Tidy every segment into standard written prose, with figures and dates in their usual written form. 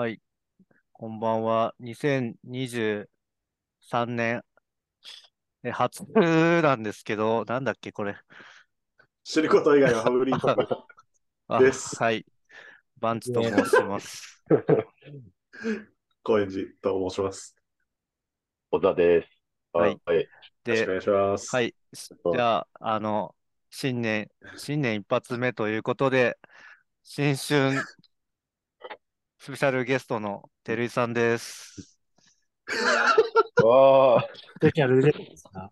はい、こんばんは。2023年初なんですけど、なんだっけ、これ。知ること以外はハブリンとかです。はい。バンチと申します。高円寺と申します。小田です。ははい。い。よろしくおで、願いします。はい。じゃあ、新年一発目ということで、新春スペシャルゲストのテルイさんです。わー、スペシャルですか。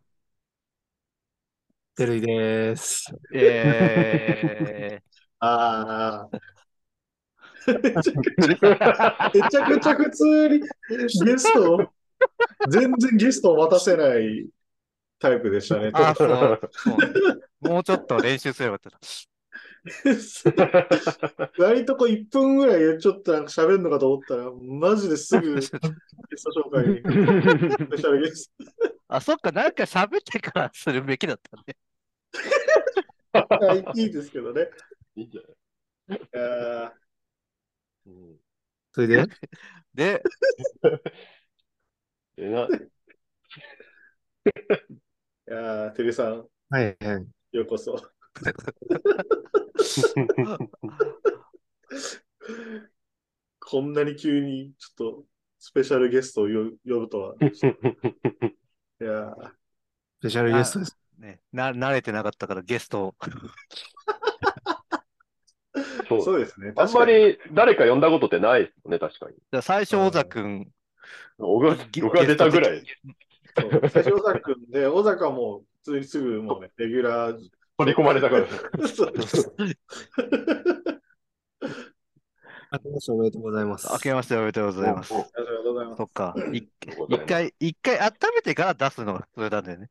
テルイです。えああ。めちゃくちゃ普通にゲストを、全然ゲストを渡せないタイプでしたね。あ、そう。もうちょっと練習すればよかったな。割とこう1分ぐらいちょっとなんか喋るのかと思ったら、マジですぐゲスト紹介に。スペシャルゲスト。あ、そっか、なんか喋ってからするべきだったね。いいですけどね。いいんじゃない。あうん、それで、で、えな、テルさん、はいはい。ようこそ。こんなに急にちょっとスペシャルゲストを呼ぶとは。いやー、スペシャルゲストです。ね、慣れてなかったからゲストを。そうそうですね。あん確まかに。り誰か呼んだことってないですもんね、確かに。じゃあ最初、小座くん、僕がゲ出スたトぐ的らい。そう最初、小坂くんで、小坂も普通にすぐもうね、レギュラー取り込まれたから。そうですあけましておめでとうございま明けす。ましておめでとうございます。ありがとうございまそっす。か、一回温めてから出すのが普通なんだよね。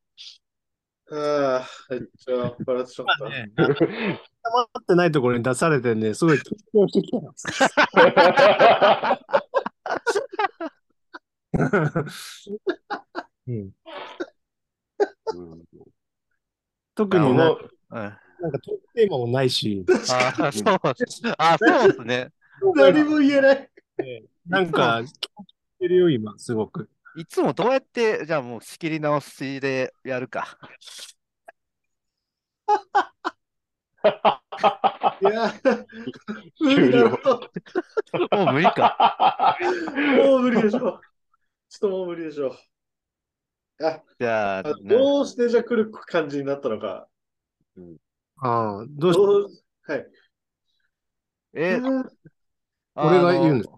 ああ、めっちゃバランスショッまあね、あんま黙ってないところに出されてね、すごい緊張してきたの。うん、うん特にな、こあなんかトークテーマもないし、あー、そう、あ、そうですね。トーク何がも言えない。ないんつも、か、聞こえてるよ、今、すごく。いつもどうやって、じゃあもう仕切り直しでやるか。いや、無理終だ了。ろもう無理か。う。もう無理でしょう。ちょっともう無理でしょう。じゃあ、ね、どうしてじゃあ来る感じになったのか。うんああ、どうし、どう、はい。え、うん俺あが言うんの、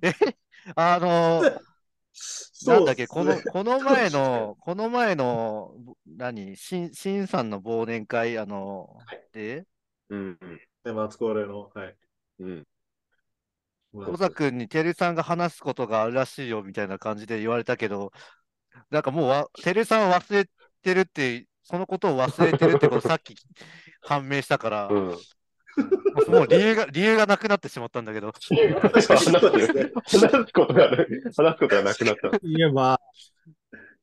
です。え、あの、なんそうだっっけ、すね。確かに。この前の、新さんの忘年会、はい。で、うんうんで、松高齢の、はい。うん小そ崎うです。君にテルさんが話すことがあるらしいよみたいな感じで言われたけど、なんかもうテルさん忘れてるって、そのことを忘れてるってことさっき判明したから、うん。もう理由がなくなってしまったんだけど。確かにそうですね。話すことがなくなった。言えば、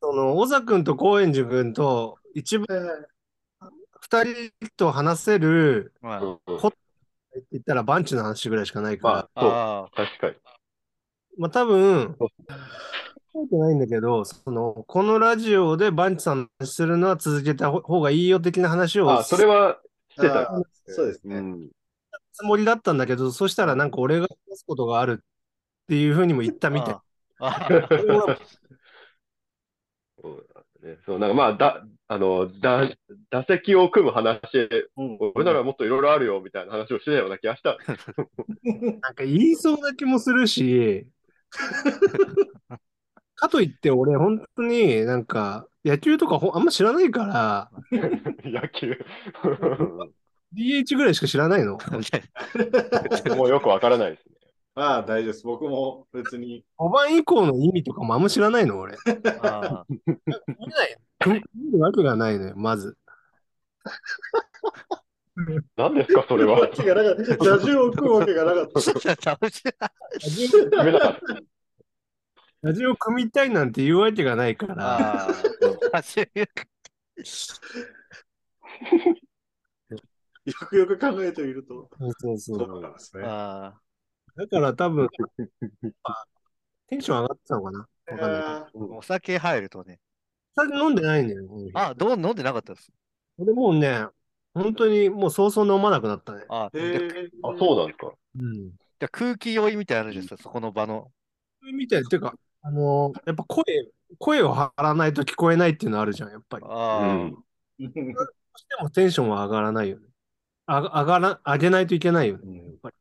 小沢君と高円寺君と、一番、はいはい。二人と話せる、まうんうんことって言ったら、バンチの話ぐらいしかないかまら、あ、そう。あ、あ確かに。まあ多分、そう書いてないんだけど、このラジオでバンチさんの話するのは続けた方がいいよ的な話をあ、それはしてた。ああ、そうですうね。ん。つもりだったんだけど、そしたらなんか俺が話すことがあるっていうふうにも言ったみたい。ああ、それはそうだね。そう、なんかまあ、打席を組む話、うん俺うならん。もっといろいろあるよ、みたいな話をしてたような気がした。なんか言いそうな気もするし、かといって俺本当になんか野球とかあんま知らないから、野球。DH ぐらいしか知らないの。本当僕もよくわからないですね。まあ、大丈夫です。僕も別に。5番以降の意味とかもあんま知らないの、俺。ああ、見ないよ。見るわけがないのよ、まず。何ですか、それは。わけがなかった。打順を組むわけがなかった。楽しい。ラジオ、組めなかった。ラジオ組みたいなんて言うわけがないから、あうん。あ、走る。よくよく考えてみると、そうそうそうそう。なんですね。ああ。だから多分、テンション上がってたのかな、わかんないけど。お酒入るとね。酒飲んでないんだよ。あ、飲んでなかったです。俺もうね、本当にもうそうそう飲まなくなったね。あ、あ、そうなんですか。うん。じゃ空気酔いみたいなのあるじゃん、そこの場の。みたいな、てか、やっぱ声を張らないと聞こえないっていうのあるじゃん、やっぱり。ああ。どうしてもテンションは上がらないよね。上げないといけないよね、やっぱり。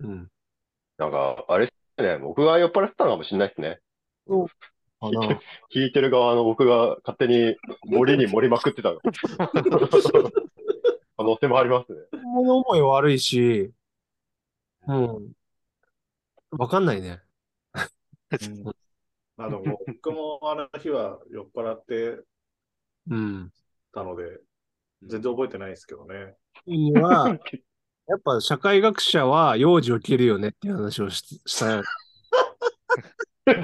うん。なんか、あれですね、僕が酔っ払ってたのかもしれないですね。そう。弾いてる側の僕が勝手に森に盛りまくってたの。可能性もありますね。物思い悪いし、うん。わかんないね。僕もあの日は酔っ払ってたので、全然覚えてないですけどね。やっぱ社会学者は幼児を切るよねっていう話をしたよ。恥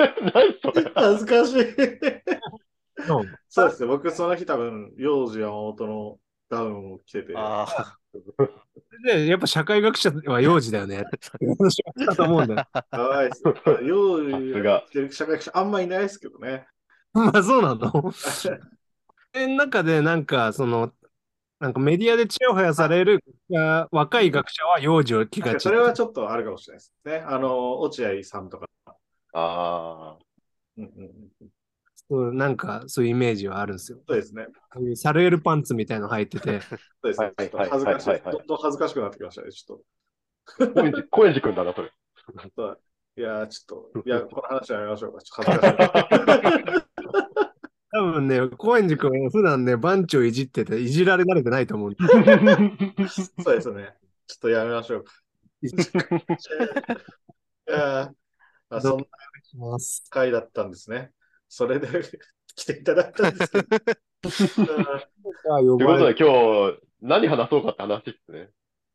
ずかしい。そうですね、僕その日多分、幼児山本のダウンを着てて。で、やっぱ社会学者は幼児だよね。だと思うんだよ。幼児が着てる社会学者あんまいないですけどね。まあそうなの。で、中でなんかメディアでちやほやされる若い学者は幼児を着がち。それはちょっとあるかもしれないですね。落合さんとか。ああ。そう、なんか、そういうイメージはあるんですよ。そうですね。サルエルパンツみたいの入ってて。そうですね。恥ずかしい。どんどん恥ずかしくなってきましたね、ちょっと。小西君だな、それ。いや、ちょっと、いや、この話はやめましょうか。ちょっと恥ずかしい。多分ね、高円寺君は普段ね、番長いじってて、いじられ慣れてないと思うんで。そうですね。ちょっとやめましょうか。いやあ、そんな回だったんですね。それで来ていただいたんですけど。ということで、今日、何話そうかって話ですね。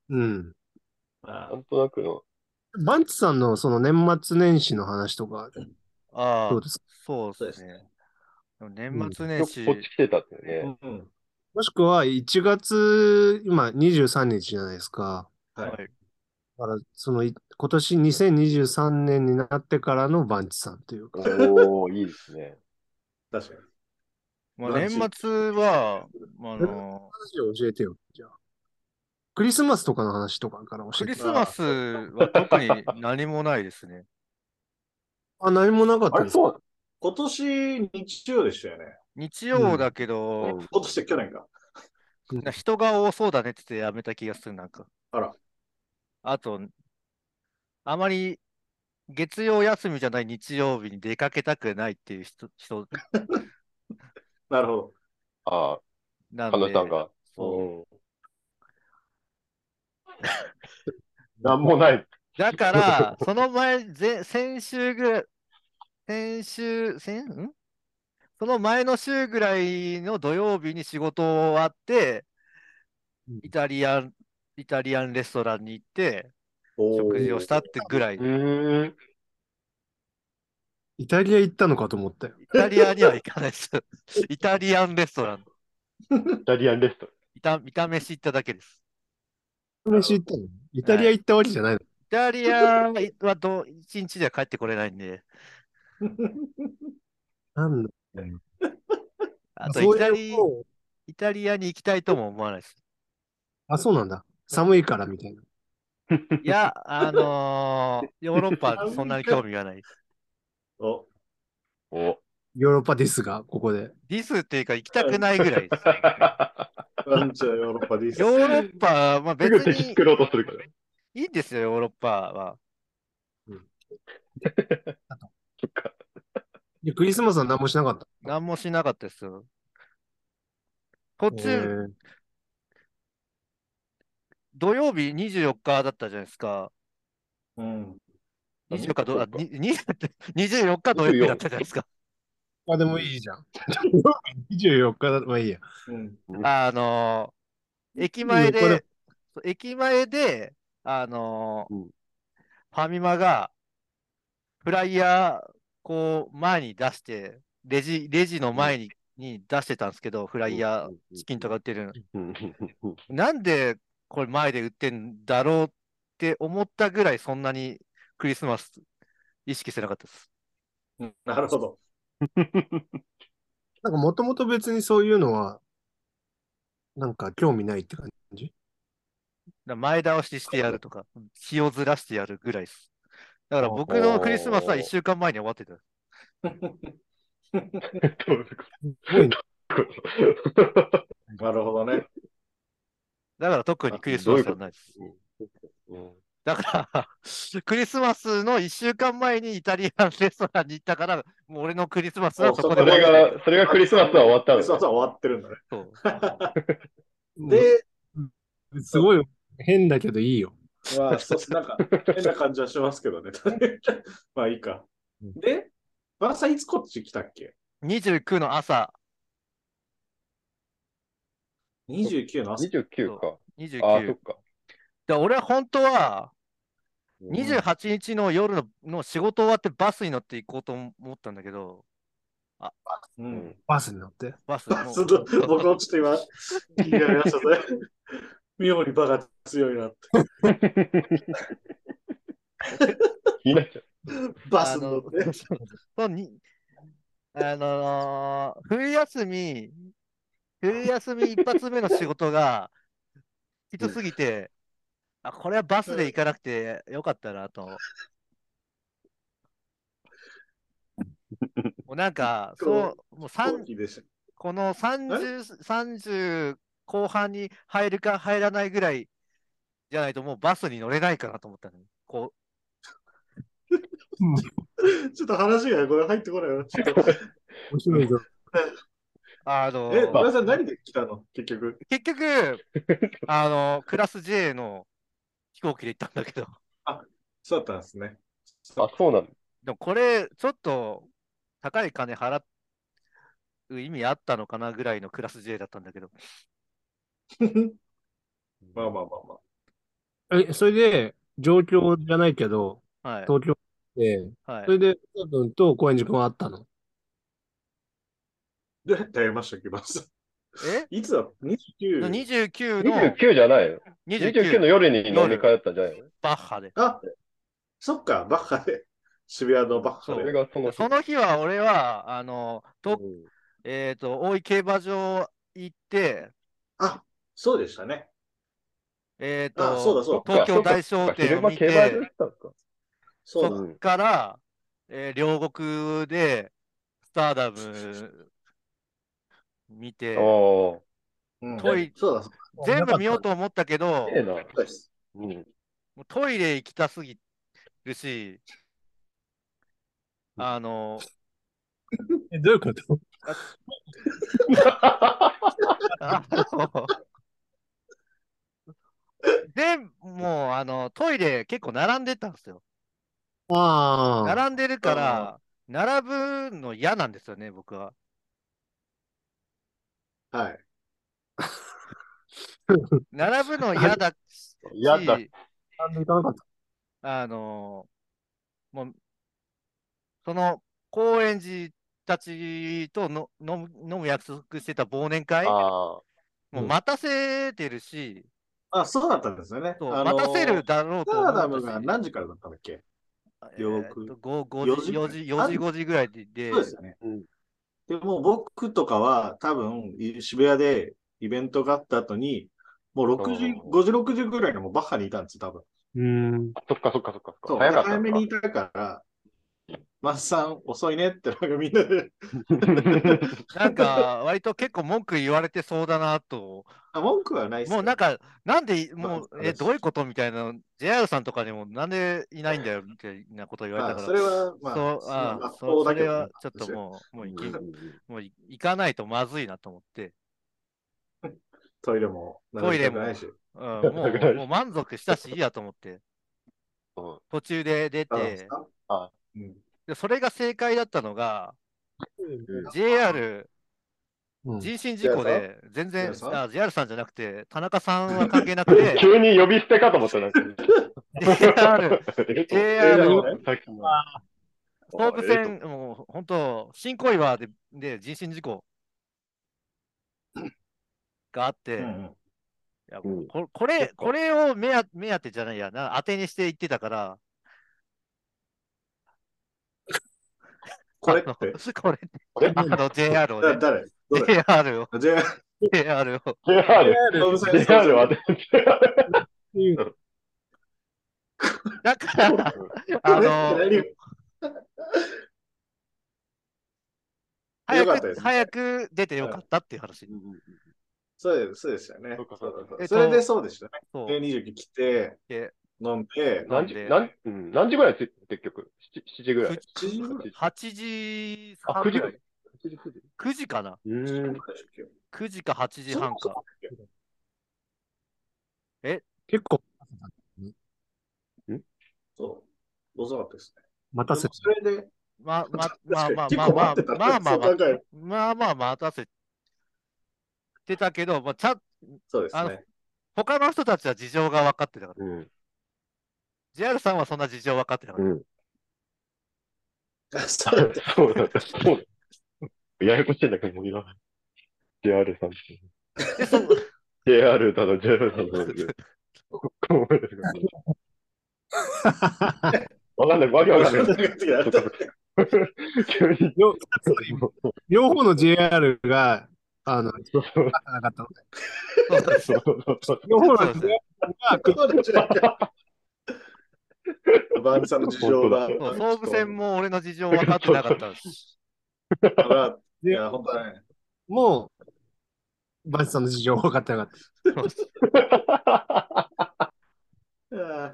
うん。なんとなくの。バンチさんのその年末年始の話とか、どうですか？そうですね。年末年始。こっち来てたってね。もしくは、1月、今、23日じゃないですか。はい。だから今年2023年になってからのバンチさんというか。おー、いいですね。確かに。まあ、年末は、話を教えてよ、じゃあ。クリスマスとかの話とかから教えて。クリスマスは特に何もないですね。あ、何もなかったですか？今年、日曜でしたよね。日曜だけど、今年って去年か。人が多そうだねって言ってやめた気がする、なんか。あら。あと、あまり月曜休みじゃない日曜日に出かけたくないっていう人。なるほど。ああ、彼女さんが。なんもない。だから、その前、先週ぐらい、その前の週ぐらいの土曜日に仕事終わって、イタリアンレストランに行って、食事をしたってぐらい。イタリア行ったのかと思ったよ。イタリアには行かないです。イタリアンレストラン。イタリアンレストラン。炒め飯行っただけです。炒め飯行ったの？イタリア行ったわけじゃないの？イタリアは一日では帰ってこれないんで。なんだよ。あとイタリアに行きたいとも思わないです。あ、そうなんだ。寒いからみたいな。いや、ヨーロッパはそんなに興味がない。おヨーロッパディスが、ここで。ディスっていうか、行きたくないぐらいです。なんちゃヨーロッパディス。ヨーロッパは、まあ、別に。作ろうとするから。いいんですよ、ヨーロッパは。クリスマスは何もしなかった？何もしなかったですよ。こっち、土曜日24日だったじゃないですか。うん。24日土曜日だったじゃないですか。まあでもいいじゃん。24日だったらいいや。駅前で、ファミマが、フライヤー、こう、前に出して、レジの前に出してたんですけど、フライヤー、チキンとか売ってるの。なんで、これ前で売ってんだろうっって思ったぐらい、そんなにクリスマス意識してなかったです。なるほど。なんかもともと別にそういうのは、なんか興味ないって感じ？前倒ししてやるとか、気をずらしてやるぐらいです。だから僕のクリスマスは1週間前に終わってた。なるほどね。だから特にクリスマスはないです。だから、クリスマスの1週間前にイタリアンレストランに行ったから、もう俺のクリスマスはそこで終わってる。それがクリスマスは終わったんだね。クリスマスは終わってるんだね。そうで、すごい変だけどいいよ。まあ、なんか変な感じはしますけどね。まあいいか。で、和田さんいつこっち来たっけ？29の朝。29の朝。29か。29。あ、そっか。俺は本当は28日の夜 の仕事終わってバスに乗って行こうと思ったんだけど、あ、うん、バスに乗ってバス僕もちょっと今気になりましたね。妙にバカ強いなってバスに乗って冬休み一発目の仕事がきつすぎて、うん、あ、これはバスで行かなくてよかったなと。もうなんか、そう、もうこの30後半に入るか入らないぐらいじゃないと、もうバスに乗れないかなと思ったのに。こうちょっと話がこれ入ってこないよ。ちょっと面白いぞ。和田さん何で来たの？結局、クラス J の飛行機で行ったんだけど。あ、そうだったんですね。あ、そうなの。でもこれ、ちょっと高い金払う意味あったのかなぐらいのクラス J だったんだけど。まあまあまあまあ。それで、上京じゃないけど、はい、東京で、はい、それで、多分と高円寺君はあったの。どうやって会いましたっけ、バス。え？いつだ？ 29？ 29の。29じゃないよ。29の夜に飲み会だったんじゃないの？バッハで。あ、そっか、バッハで。渋谷のバッハで。その日は俺は、大井競馬場行って、あ、そうでしたね。そうだ東京大商店を見て、そっから、両国で、スターダム見て、うん、全部見ようと思ったけど、トイレ行きたすぎるし、どういうこと？でもうトイレ結構並んでたんですよ。並んでるから、並ぶの嫌なんですよね、僕は。はい。並ぶの嫌だし、もう、その、高円寺たちと飲む約束してた忘年会、もう待たせてるし、あ、そうだったんですよね。待たせるだろうと思って。スターダムが何時からだったんだっけ？4時、5時ぐらいで。そうですよね。でも僕とかは多分渋谷でイベントがあった後に、もう5時、6時ぐらいにもうバッハにいたんですよ、多分。そっか。早めにいたから、マスさん遅いねってなんかみんなで。なんか割と結構文句言われてそうだなと。文句はないっすね。もうなんか、なんで、もう、どういうことみたいな、JR さんとかにも、なんでいないんだよみたいなこと言われたから、それは、まあ、それはちょっともう行かないとまずいなと思って。トイレもないし。もう満足したし、いいやと思って。途中で出て、それが正解だったのが、JR、人身事故で、全然、JR さんじゃなくて、田中さんは関係なくて、急に呼び捨てかと思ったな。JR の東武線、もう本当、新小岩で人身事故があって、や、うん、これを目当てじゃないやな、当てにして言ってたから。これってこれJR を、ね。誰JR を。JR を。JR を当てにして。だから、早く出てよかったっていう話。うんうん、そうですよね。それでそうでしたね。29来て、飲んで、何時ぐらいです結局 ?7 時ぐらい。8時半ぐらい。9時かな。9時か8時半か。え結構。そう。遅かったですね。またせそれで。まあ待たせてたけど、まあ、そうですね。他の人たちは事情が分かってたから。うん、JR さんはそんな事情分かってたから。うん、そうだった。そうややこしいんだけど、もういらない。JR さん。JR だと JR さんなんだけど。わかんない、わけわかんない。両方の JR が、分からなかったので。両方の JR が、バンさんの事情が。総武線も俺の事情分かってなかったです。いや、ほんとね。もう、バンさんの事情分かってなかった。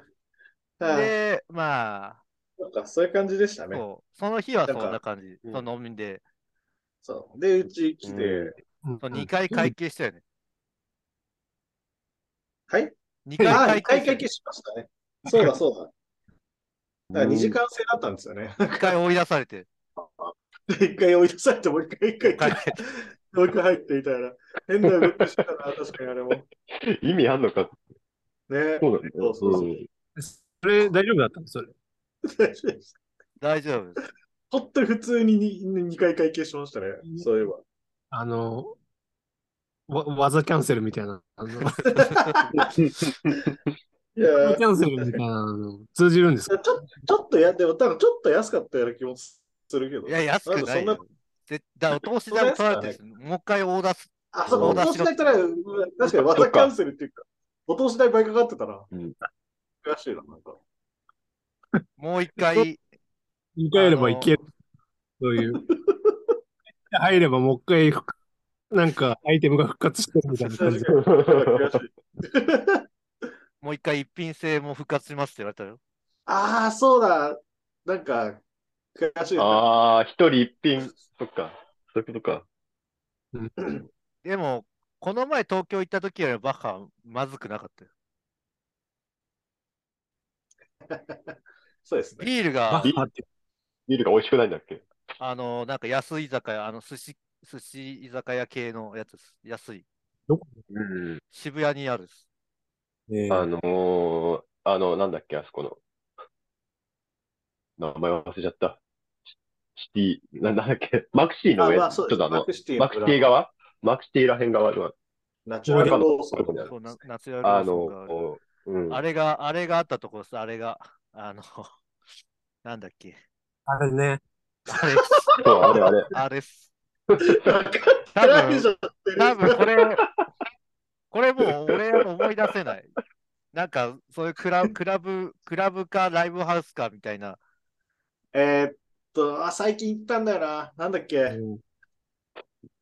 で、まあ。なんかそういう感じでしたね。その日はそんな感じ。その飲みで。そう。で、うち来て。2回会計したよね。はい?2回会計しましたね。そうだそうだ。だから2時間制だったんですよね。1回追い出されて。1回追い出されて、もう1回。もう1回入っていたら。変な動きしたな、確かにあれも。意味あんのか。ね。そうそう。それ大丈夫だったのそれ。大丈夫です。ほんと普通に 2回会計しましたね。そういえば。技キャンセルみたいな。いや技キャンセルみたいなの通じるんですかちょっとやっても、多分ちょっと安かったような気もするけど。いや、安くないよ。だからお通し代も取られてるんです。もう一回オーダーす。あ、そうか、お通し代取られる。確かに技キャンセルっていうか、お通し代倍かかってたら。悔しいな、なんか。もう一回。2回やればいける。そういう。入ればもう一回、なんかアイテムが復活してるみたいな感じ。もう一回一品制も復活しますって言われたよ。ああ、そうだ。なんか、悔しいな。ああ、一人一品。そっか。そういうことか。でも、この前東京行った時よりバッハまずくなかったよ。そうですね。ビールが美味しくないんだっけなんか安い居酒屋、寿司居酒屋系のやつです。安い。うん、渋谷にあるです。なんだっけ、あそこの。名前忘れちゃった。シティ、なんだっけ、マクシーの上、ちょっとマクシティ側マクシティらへん側の。ナチュラルローソン。あれがあったところです、あれが。なんだっけ。あれね。あれっす。多分これもう俺思い出せない。なんか、そういうクラブかライブハウスかみたいな。最近行ったんだよな。なんだっけ。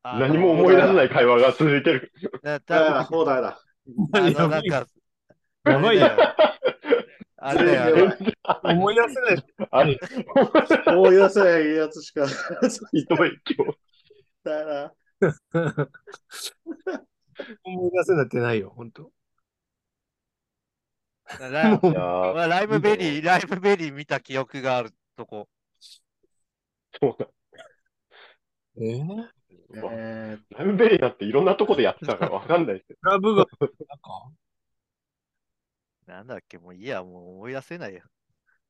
何も思い出せない会話が続いてる。そうだよ。なんか、やばいよ。あれだよ。思い出せない。思い出せないやつしか。ひどい、今日。だな。思い出せなってないよ、ほんと。ライブベリー見た記憶があるとこ。そうだ。ライブベリーだっていろんなとこでやってたからわかんないです。ラブが、なんかなんだっけ、もういいや、もう思い出せないや。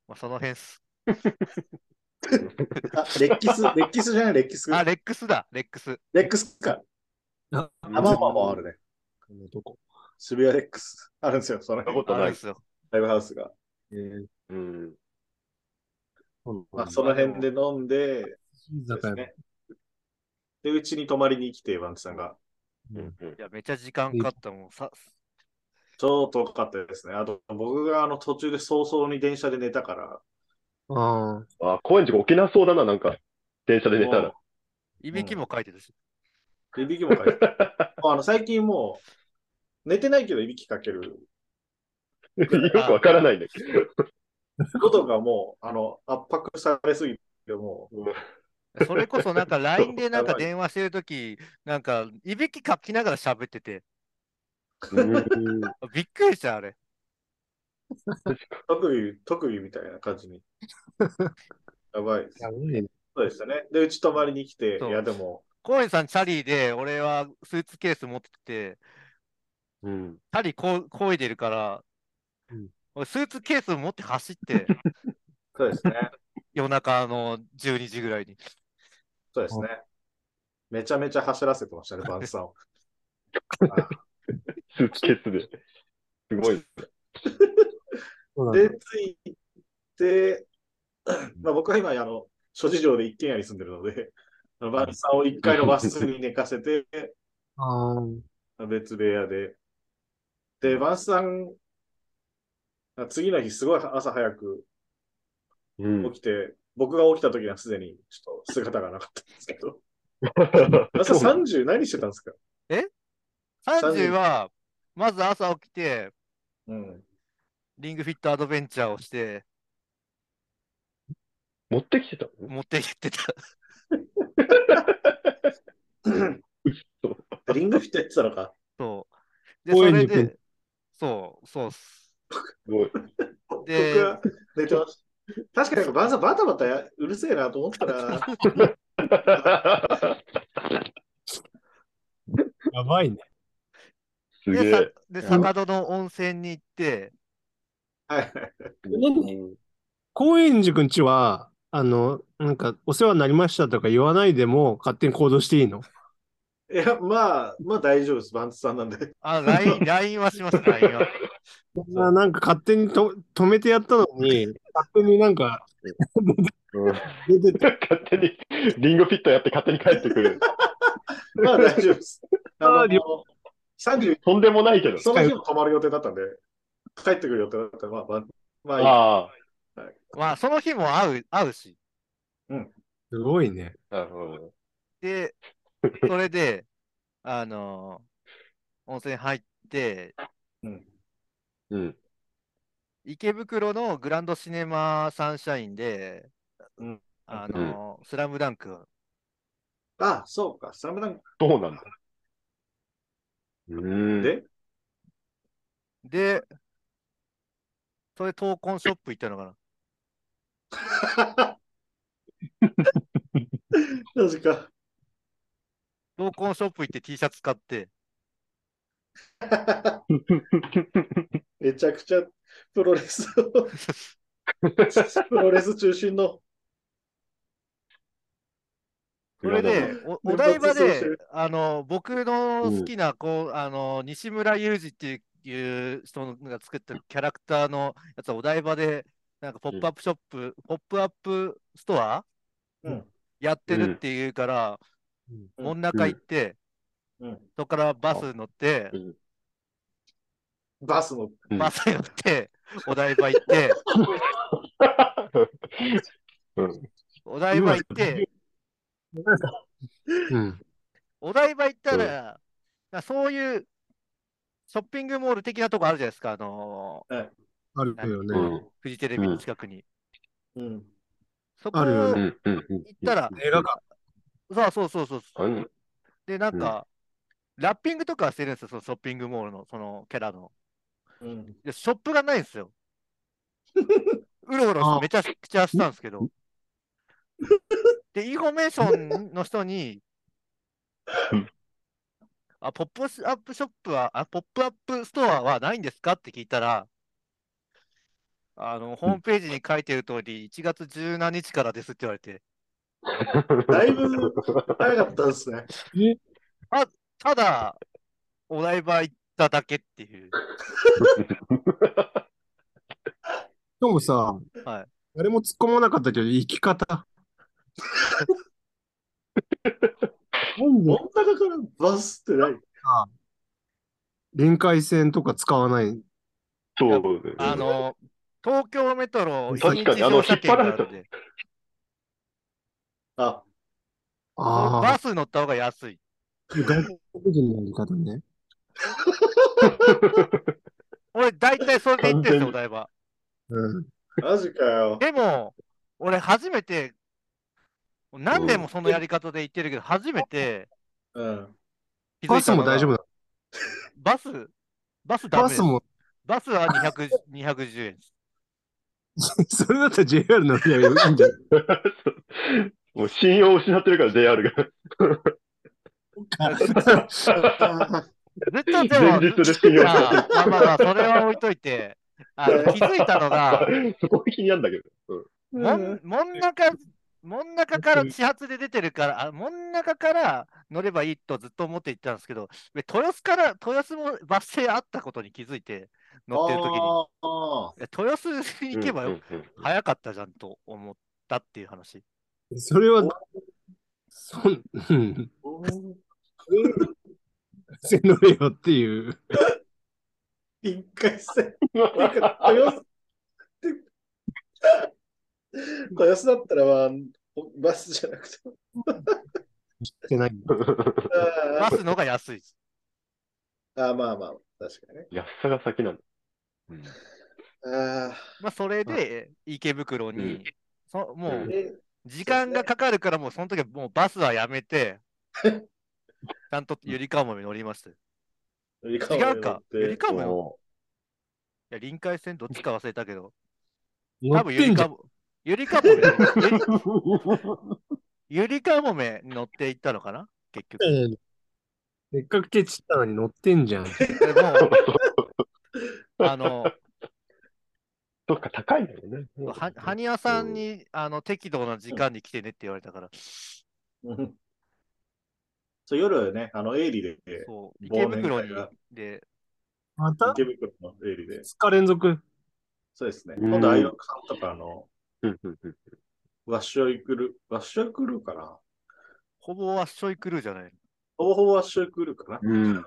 まあ、その辺っす。あ、レッキスじゃない、レッキス。あ、レックスだ、レックス。レックスか。あ、まあまあまああるね。どこ渋谷レックスあるんですよ、その辺。あるんですよ。ライブハウスが。うん。まあ、その辺で飲んで、ですね、で、うちに泊まりに来て、ワンチさんが。うんうん、いや、めちゃ時間かかったもん。ちょっと多かったですね。あと、僕が途中で早々に電車で寝たから。あ、高円寺が起きなそうだな、なんか。電車で寝たら。いびきも書いてるし。いびきも書いてる。最近もう、寝てないけどいびきかける。よくわからないんだけど。ことがもう、圧迫されすぎて、もう。それこそなんか LINE でなんか電話してるとき、なんか、いびきかきながら喋ってて。びっくりした、あれ。特技みたいな感じに。やばいです。そうでしたね。で、うち泊まりに来て、いやでも。コウイさん、チャリーで、俺はスーツケース持ってて、うん、チャリーこいでるから、うん、俺スーツケース持って走って、そうですね。夜中の12時ぐらいに。そうですね。めちゃめちゃ走らせてましたね、バンさんを。スーツケースで。すごい。で、着いて、まあ、僕は今、諸事情で一軒家に住んでるので、バンさんを1階の和室に寝かせて、別部屋で。で、バンさん、次の日、すごい朝早く起きて、僕が起きた時にはすでにちょっと姿がなかったんですけど。朝30、何してたんですか？30は、まず朝起きて、リングフィットアドベンチャーをして、持ってきてたの？持ってきてた。リングフィットやってたのか。そう。で、それで、そうっす。で、僕は寝てました。確かに、バンさんバタバタうるせえなと思ったら。やばいね。で、坂戸の温泉に行って、高円寺くんちは、なんか、お世話になりましたとか言わないでも、勝手に行動していいの？いや、まあ大丈夫です、バンツさんなんで。LINE はします、LINE は。なんか勝手に止めてやったのに、勝手になんか、勝手にリンゴフィットやって勝手に帰ってくる。まあ大丈夫です。とんでもないけど。その日も泊まる予定だったんで、帰ってくる予定だったら、まあ、その日も会うし。うん。すごいね。で、それで、温泉入って、池袋のグランドシネマサンシャインで、スラムダンク。あ、そうか、スラムダンク。どうなんだ。で、それ闘魂ショップ行ったのかな。確か。闘魂ショップ行って T シャツ買って。めちゃくちゃプロレスプロレス中心の。これで、お台場で、僕の好きな、西村雄二っていう人が作ったキャラクターのやつはお台場で、なんかポップアップショップ、ポップアップストア、やってるっていうから、真ん中行って、そこからバス乗って、バス乗って、お台場行って、お台場行ったら、そういうショッピングモール的なとこあるじゃないですか、あるよね、フジテレビの近くに。そこ行ったら、そうそう。で、なんか、ラッピングとかしてるんですよ、そのショッピングモールの、そのキャラの。で、ショップがないんですよ。うろうろめちゃくちゃしたんですけど。で、インフォメーションの人に、ポップアップストアはないんですかって聞いたら、ホームページに書いてる通り、1月17日からですって言われて。だいぶ早かったですね。ただ、お台場行っただけっていう。今日もさ、はい、誰も突っ込まなかったけど、生き方。本当からバスってない。臨海線とか使わない。そうですね。東京メトロ、確かに引っ張られたんで。ああ。バス乗った方が安い。外国人のやり方ね。俺、大体それで言ってるんですよ、お台場。うん。マジかよ。でも、俺、初めて、何年もそのやり方で言ってるけど、初めて、うん。バスも大丈夫だ。バスは210円です。それだったら JR の乗り合いがいいんじゃないもう信用を失ってるから JR が。ずっとでも、それは置いといて、気づいたのが、そこ気になるんだけど、うん、真ん中から始発で出てるから、真ん中から乗ればいいとずっと思って行ったんですけど、豊洲もバス停あったことに気づいて、乗ってる時に。豊洲に行けばよ、早かったじゃんと思ったっていう話。それは、乗れよっていう。一回戦。豊洲だったら、まあ、バスじゃなくて。ないバスのが安いです。ああ、まあまあ、確かにね。安さが先なんだ。うん、あまあ、それで池袋に、うん、もう、時間がかかるから、もうその時はもうバスはやめて、ちゃんとゆりかもめ乗りましたよ。違うか、ゆりかもめ。いや、臨海線どっちか忘れたけど、多分ゆりかもめ乗っていったのかな結局。せっかくケチったのに乗ってんじゃん。もう、どっか高いんだよね。埴屋さんに適度な時間に来てねって言われたから。うん、そう夜ね、営利で。そう、池袋に。で、また池袋の営利で。2日連続。そうですね。今度、アイロックさんとかワッショイクルー、ワッショイクルーかなほぼワッショイクルーじゃない。ほぼワッショイクルーかな、うん、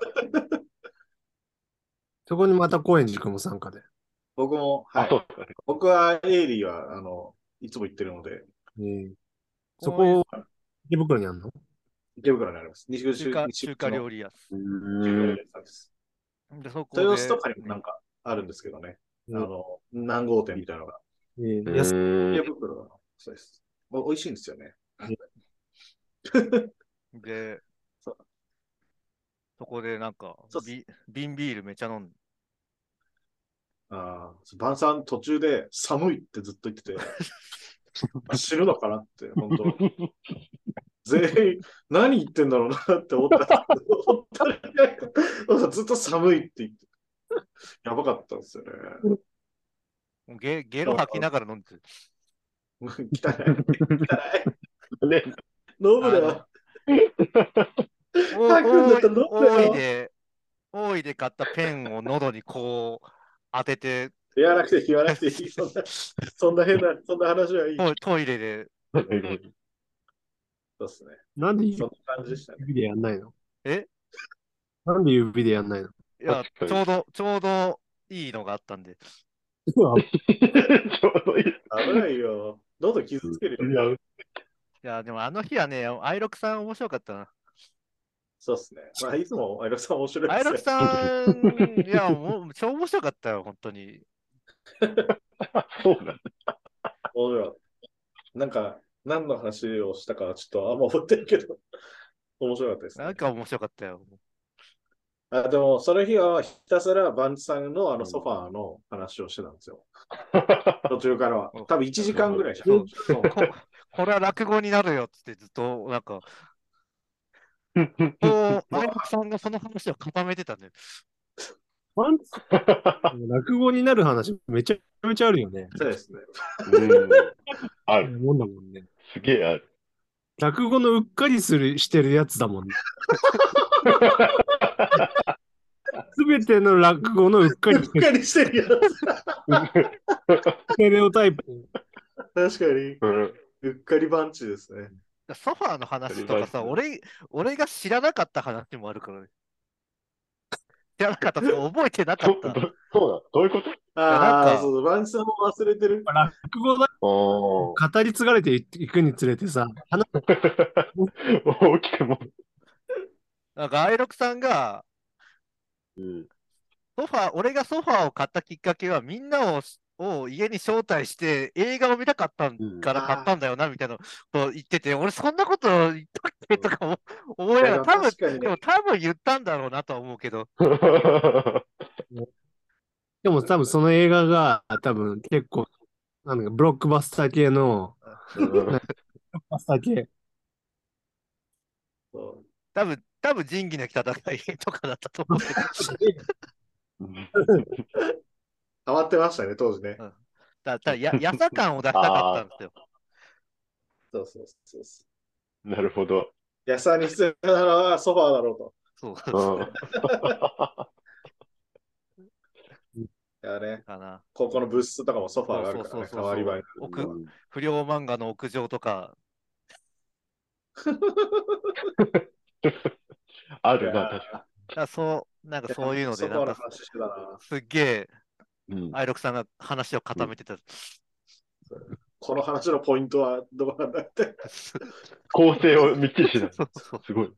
そこにまた高円寺君も参加で。僕も、はい。僕はエイリーは、いつも行ってるので。そこ、池袋にあるの？池袋にあります。中華料理屋。豊洲とかにもなんかあるんですけどね。南郷店みたいなのが。安い。池袋の、そうです。美味しいんですよね。で、そこでなんか、瓶ビールめちゃ飲んで。ああ、晩餐途中で寒いってずっと言ってて、死ぬのかなって、本当。全員、何言ってんだろうなって思った。ずっと寒いって言って、やばかったんですよね。ゲロ吐きながら飲んでる。汚い。ね、飲むな。多いで買ったペンを喉にこう、当てて。言わなくていい。そんな変な、そんな話はいい。トイレで。そうっすね。なんで指でやんないの？え？なんで指でやんないの？いや、ちょうどいいのがあったんで。ちょうどいい。危ないよ。喉傷つけるよ。いや、でもあの日はね、アイロクさん面白かったな。そうですね。まあ、いつもアイロクさん面白いですね。アイロクさん、いや、もう、超面白かったよ、本当に。そうなんだ。なんか、何の話をしたか、ちょっとあんま覚えてるけど、面白かったですね。なんか面白かったよ。あ、でも、その日はひたすらバンチさんのソファーの話をしてたんですよ。途中からは。多分1時間ぐらいした。これは落語になるよってずっと、なんか、アイロクさんがその話を固めてたんだよ。落語になる話めちゃめちゃあるよね。そうですね。あるもんだもんね。すげえある。落語のうっかりしてるやつだもんね。す全ての落語のうっかりしてるやつ。ステレオタイプ。確かに、うん、うっかりバンチですね。ソファーの話とかさ、俺が知らなかった話もあるからね。知らなかったとか覚えてなかった。そうだ、どういうこと？ああ、そう、バンチさんも忘れてる。落語だ。語り継がれていくにつれてさ、大きくも。なんか、アイロクさんが、うん、俺がソファーを買ったきっかけは、みんなを家に招待して映画を見たかったから買ったんだよな、みたいなこと言ってて、俺そんなこと言ったっけとかも思いながら、多分言ったんだろうなとは思うけど。でも多分その映画が多分結構、なんかブロックバスター系の、ブロックバスター系。多分仁義なき戦いとかだったと思うけど。変わってましたね、当時ね。うん、だやさ感を出したかったんですよ。そうそうそうそう。なるほど。やさに必要なのはソファーだろうと。そう。いやね、高校の物質とかもソファーがあるからね、変わり映えになる。不良漫画の屋上とか。あるな、確かに。なんかそういうので、なんかすっげえ、アイロクさんが話を固めてた。この話のポイントはどこなんだって。構成を見てしまう。すごい。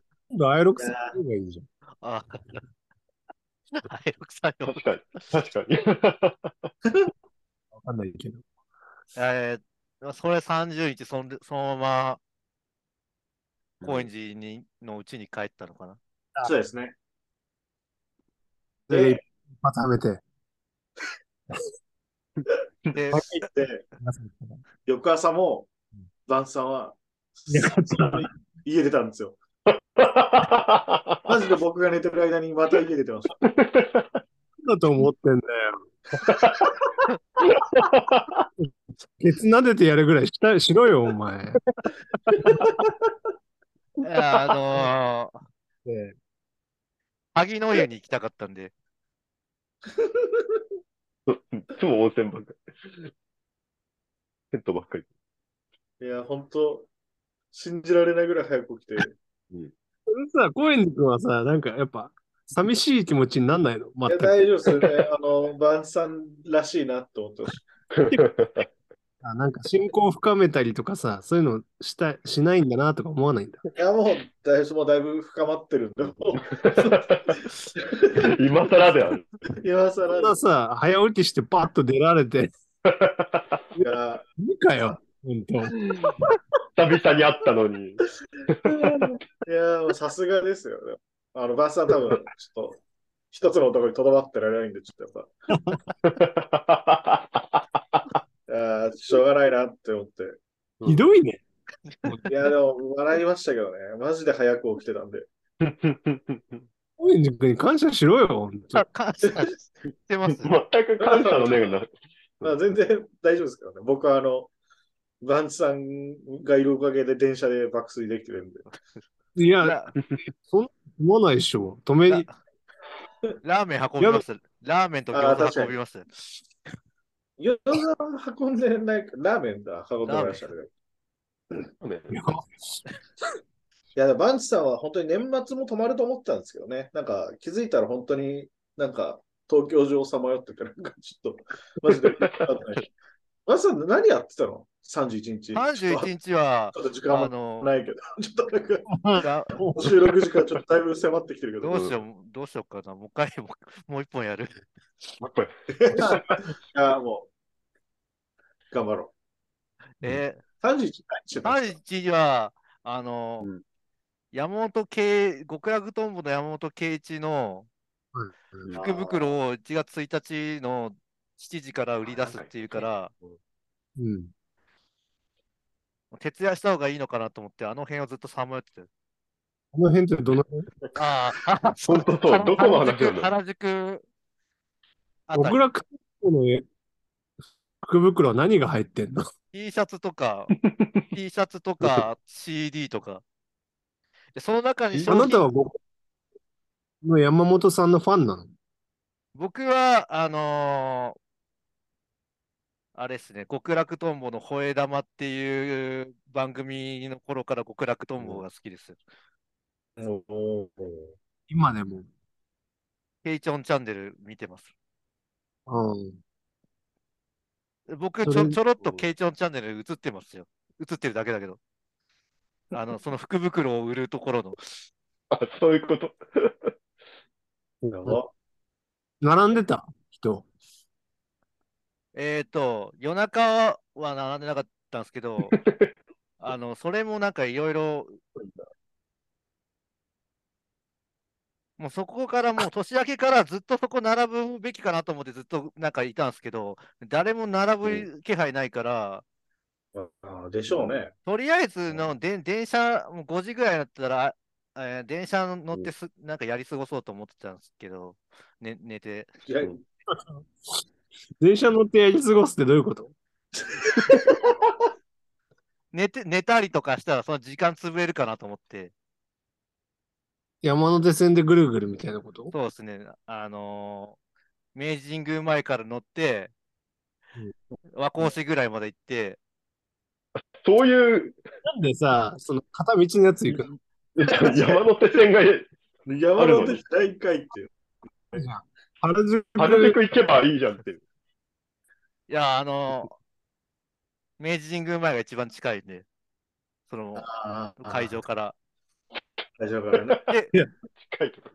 アイロクさんがいいじゃん。アイロクさんが。確かに。わかんないけど。それ30日、そのまま。高円寺のうちに帰ったのかな。そうですね。で、またはめて。で、翌朝も、バンさんは、家出たんですよ。マジで僕が寝てる間にまた家出てました。なんだと思ってんだよ。ケツ撫でてやるぐらいしろよ、お前。萩の湯に行きたかったんで。いつも温泉ばっかり。ペットばっかり。いや、ほんと、信じられないぐらい早く起きて。うん、それさ、高円寺君はさ、なんかやっぱ、寂しい気持ちになんないの？いや、大丈夫ですよね。バンさんらしいなって思ってます。なんか信仰を深めたりとかさ、そういうのしないんだなとか思わないんだ。いや、もうだいぶ深まってるんだもう。今更である。今更ださ、早起きしてパッと出られて。いや、いいかよ、ほんと。久々に会ったのに。いや、さすがですよ。バスは多分、ちょっと、一つの男にとどまってられないんで、ちょっとやっぱ。しょうがないなって思って。ひどいね。いや、でも、笑いましたけどね。マジで早く起きてたんで。高円寺君に感謝しろよ。感謝してます。全く感謝の念がない。まあ、全然大丈夫ですけどね。僕は、バンチさんがいるおかげで電車で爆睡できてるんで。いや、そんな思わないでしょ。止めに。ラーメン運びます。ラーメンと餃子運びます。餃子運んでないか、ラーメンだ、運んでましたね。いや、バンチさんは本当に年末も泊まると思ったんですけどね、なんか気づいたら本当になんか東京上をさまよってて、なんかちょっと、マジで。バンチさん、何やってたの ?31 日。31日は、ちょっと時間もないけど、ちょっとなんか、収録時間ちょっとだいぶ迫ってきてるけど。どうしようかな、もう一回、もう一本やる。もう一本。いや、もう。頑張ろう。31日は、山本圭、極楽とんぼの山本圭一の福袋を1月1日の7時から売り出すっていうから、徹夜した方がいいのかなと思って、あの辺をずっとさまよってて。あの辺ってどの辺？本当そう、どこの話なの？原宿。極楽とんぼの福袋は何が入ってんの？ T シャツとか CD とか。その中にあなたは山本さんのファンなの？僕は、あれですね、極楽とんぼの吠え玉っていう番組の頃から極楽とんぼが好きです。おー今でも。ケイチョンチャンネル見てます。うん。僕それちょろっとケイチョンチャンネル映ってますよ。映ってるだけだけど。その福袋を売るところの。あ、そういうこと。やば。並んでた人。夜中は並んでなかったんですけど、それもなんかいろいろ、もうそこからもう年明けからずっとそこ並ぶべきかなと思ってずっとなんかいたんですけど、誰も並ぶ気配ないから、でしょうね。とりあえずの電車、もう5時ぐらいだったら、電車乗ってなんかやり過ごそうと思ってたんですけど、寝て。電車乗ってやり過ごすってどういうこと？寝たりとかしたらその時間潰れるかなと思って。山手線でぐるぐるみたいなこと？そうですね。明治神宮前から乗って、和光市ぐらいまで行って。そういう。なんでさ、その片道のやつ行くの？山手線が、山手線かいっていう。原宿行けばいいじゃんって。いや、明治神宮前が一番近いんで、その会場から。会場からね。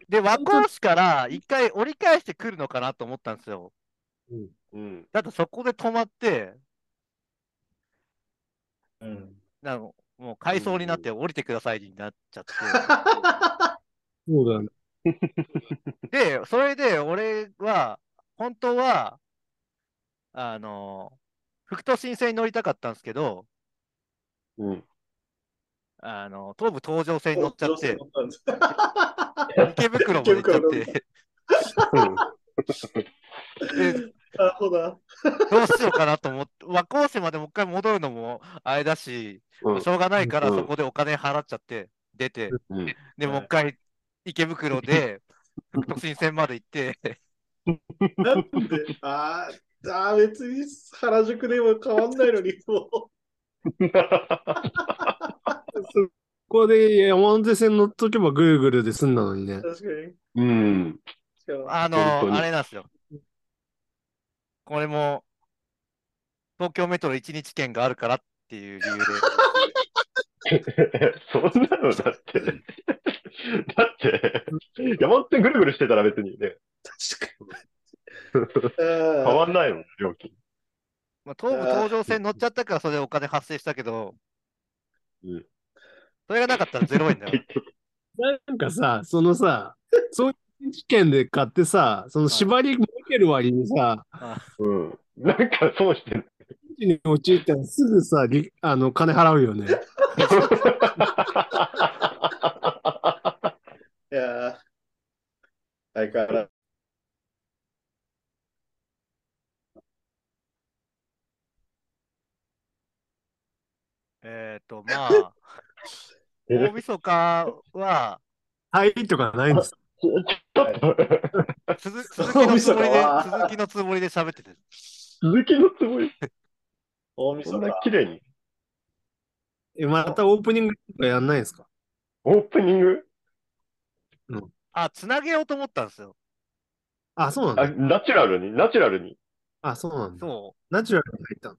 で、和光市から一回折り返してくるのかなと思ったんですよ。うん。だってそこで止まって、もう回送になって降りてくださいになっちゃって。そうだね。で、それで俺は、本当は、副都心線に乗りたかったんですけど、東武東上線に乗っちゃって、池袋まで行っちゃって、どうしようかなと思って、和光市までもう一回戻るのもあれだし、しょうがないからそこでお金払っちゃって、出て、で、もう一回、池袋で副都心線まで行ってなんで別に原宿でも変わんないのにもうそこで山手線乗っとけばぐるぐるで済んだのにね。確かに。あれなんですよ、これも東京メトロ1日券があるからっていう理由でそんなのだって山手ぐるぐるしてたら別にね。確かに。変わんないの、料金。まあ、東武東上線乗っちゃったからそれでお金発生したけど、それがなかったら0円だよ。なんかさ、そういう試験で買ってさ、縛り設ける割にさ、なんかそうしてる。に陥ったらすぐさ、金払うよね。いやー、相変わらず。まあ、大晦日は、はいとかないんです。続きのつもりで喋ってて。続きのつもり大晦日。そんな綺麗に。またオープニングとかやんないんですか？オープニングつなげようと思ったんですよ。あ、そうなんだ。ナチュラルに。あ、そうなんだ。ナチュラルに入ったの。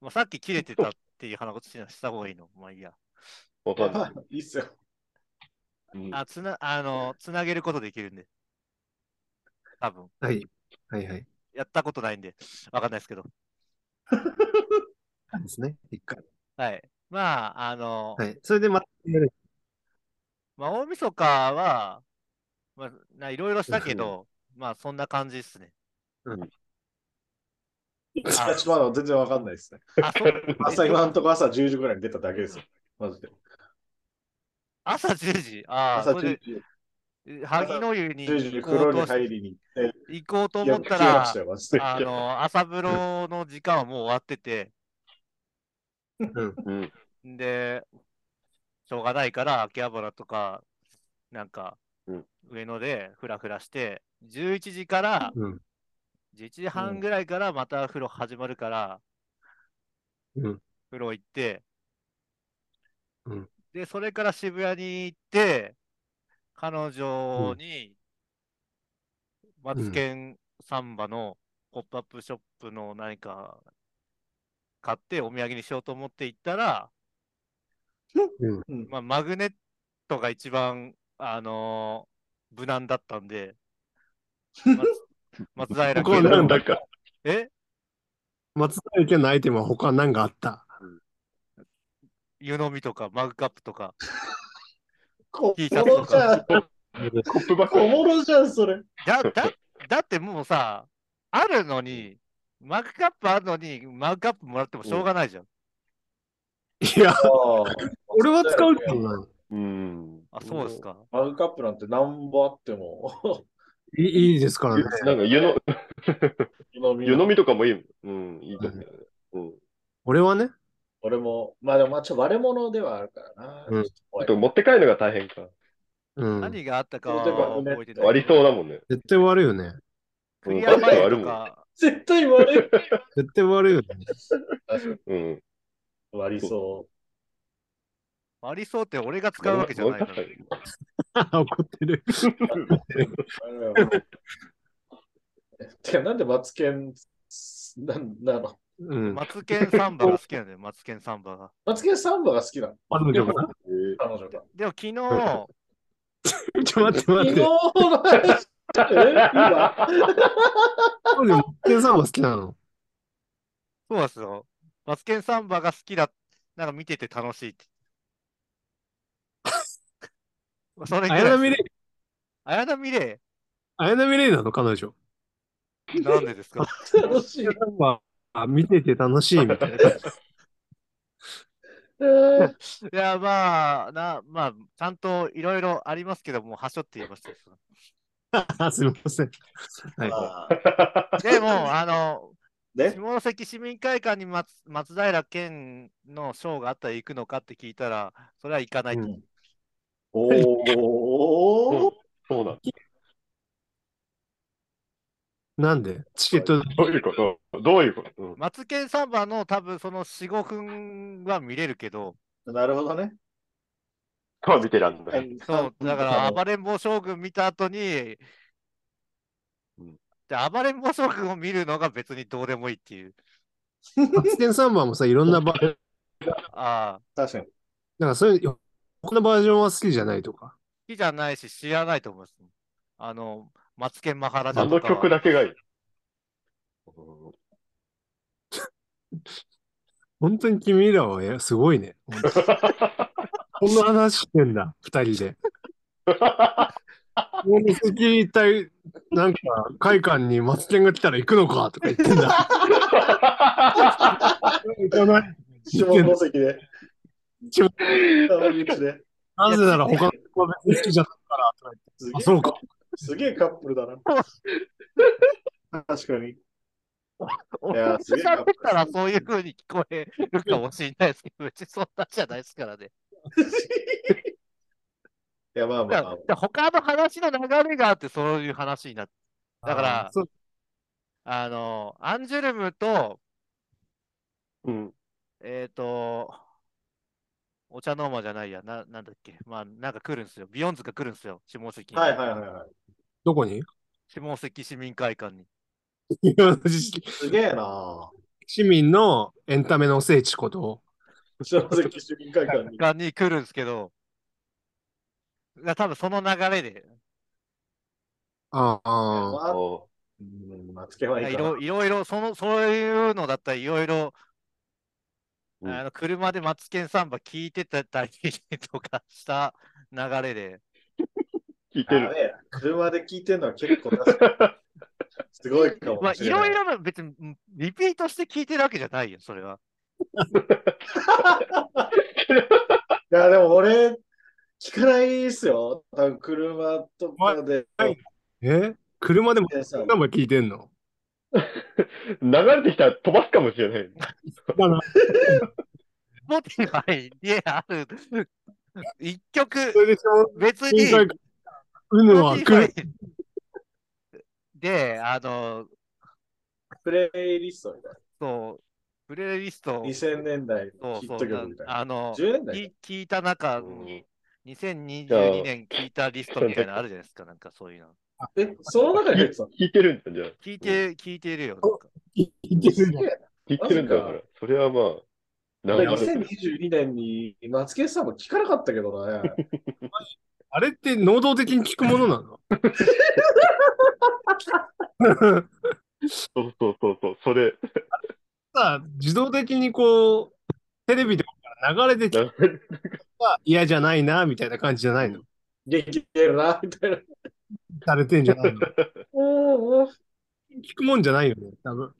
まあ、さっき切れてたっていう話をした方がいいの。まあいいや。わかんない。いいっすよ。つなげることできるんで。多分。はい。はいはい。やったことないんで、わかんないですけど。ですね。一回。はい。まあ、それでまたやる。まあ、大晦日は、まあ、いろいろしたけど、まあ、そんな感じですね。まだ全然わかんないですね。今のところ朝10時ぐらいに出ただけですよ。マジで。朝10時朝10時。萩の湯に行こうと思ったら、朝風呂の時間はもう終わってて、で、しょうがないから、秋葉原とか、なんか、上野でふらふらして、11時から、うん、11時半ぐらいからまた風呂始まるから、うん、風呂行って、うん、で、それから渋谷に行って、彼女に、マツケンサンバのポップアップショップの何か買ってお土産にしようと思って行ったら、うんまあ、マグネットが一番、無難だったんで、松平健。他なんだか。え？松平健のアイテムは他何があった？湯飲みとかマグカップとか。小物じゃん。コップ箱。小物じゃんそれ。だってもうさ、あるのにマグカップあるのにマグカップもらってもしょうがないじゃん。いや、俺は使うけどな。うん。あ、そうですか。マグカップなんて何本あってもいいですからね。なんか湯飲みとかもいい。うん、いいと思う。うん。俺はね。俺も、まあでもまあちょっと割れ物ではあるからな。うん、ちょっと持って帰るのが大変か。うん、何があったかは覚えてない。割りそうだもんね。絶対割るよね。クリア前とか。絶対割る。絶対割るよね。うん。割りそう。割りそうって俺が使うわけじゃないから。怒ってる。てかなんでマツケンなんだろう。うん、マツケンサンバが好きなんだよ、マツケンサンバが。マツケンサンバが好きなの？彼女が。でも昨日、ちょ待って待って。昨日の話今マツケンサンバ好きなの？そうですよ。マツケンサンバが好きだ。なんか見てて楽しいって。それ綾波レイ。綾波レイ。綾波レイなの彼女。なんでですか？楽しい。あ、見てて楽しいみたいな。いや、まあ、まあ、ちゃんといろいろありますけど、もう、はしょって言いました。すみません。はい、でも、下関市民会館に 松平健のショーがあったら行くのかって聞いたら、それは行かないと。うん、おーそうだ。なんでチケットどういうことどういうこと、うん、マツケンサンバの多分その 4,5 分は見れるけど。なるほどね。そう見てらんない。そう、だから暴れん坊将軍見た後に、うん、で暴れん坊将軍を見るのが別にどうでもいいっていう。マツケンサンバもさ、いろんなバージョン。ああ。確かに。だからそういう、他のバージョンは好きじゃないとか。好きじゃないし、知らないと思います。マツケンマハラジャとか。あの曲だけがいい。本当に君らはすごいね。こんな話してんだ、二人で。この先一体、なんか、会館にマツケンが来たら行くのかとか言ってんだ。行かない。下関で。なぜなら他の子は別に好きじゃないからとか言って。あ、そうか。すげえカップルだな。確かに。いや、すげえカップルだな。そういう風に聞こえるかもしれないですけど、別にそんなじゃないですからね。いや、まあまあ、他の話の流れがあって、そういう話になって。だから、アンジュルムと、うん、お茶の間じゃないや、なんだっけ、まあ、なんか来るんですよ。ビヨンズが来るんですよ、下関に。はいはいはいはい。どこに？下関市民会館に。すげえな。市民のエンタメの聖地こと。下関市民会館に。来るんですけど、多分その流れで。ああ。いろいろ、そういうのだったらいろいろ。車でマツケンサンバ聞いてたりとかした流れで。聞いてる。車で聞いてるのは結構すごいかもしれない。まあ、いろいろ別にリピートして聞いてるわけじゃないよ、それは。いや、でも俺、聞かないですよ。多分車とかで。車でもマツケンサンバ聞いてんの？流れてきたら飛ばすかもしれない。モティファイである一曲別に。で、プレイリストみたいな。そう、プレイリスト。2000年代のヒット曲みたいな。10年代聞いた中に、2022年聞いたリストみたいなのあるじゃないですか、なんかそういうの。え、その中に入ってたの？聞いてるんだ、じゃあ。聞いてるよ。なんか聞いてるんだから。それはまあ。2022年に松木さんも聞かなかったけどね。あれって能動的に聞くものなの？そうそうそうそう、それ。さあ、自動的にこう、テレビで流れてきて、嫌じゃないな、みたいな感じじゃないの？元気出るな、みたいな。されてんじゃないの？聞くもんじゃないよね、多分。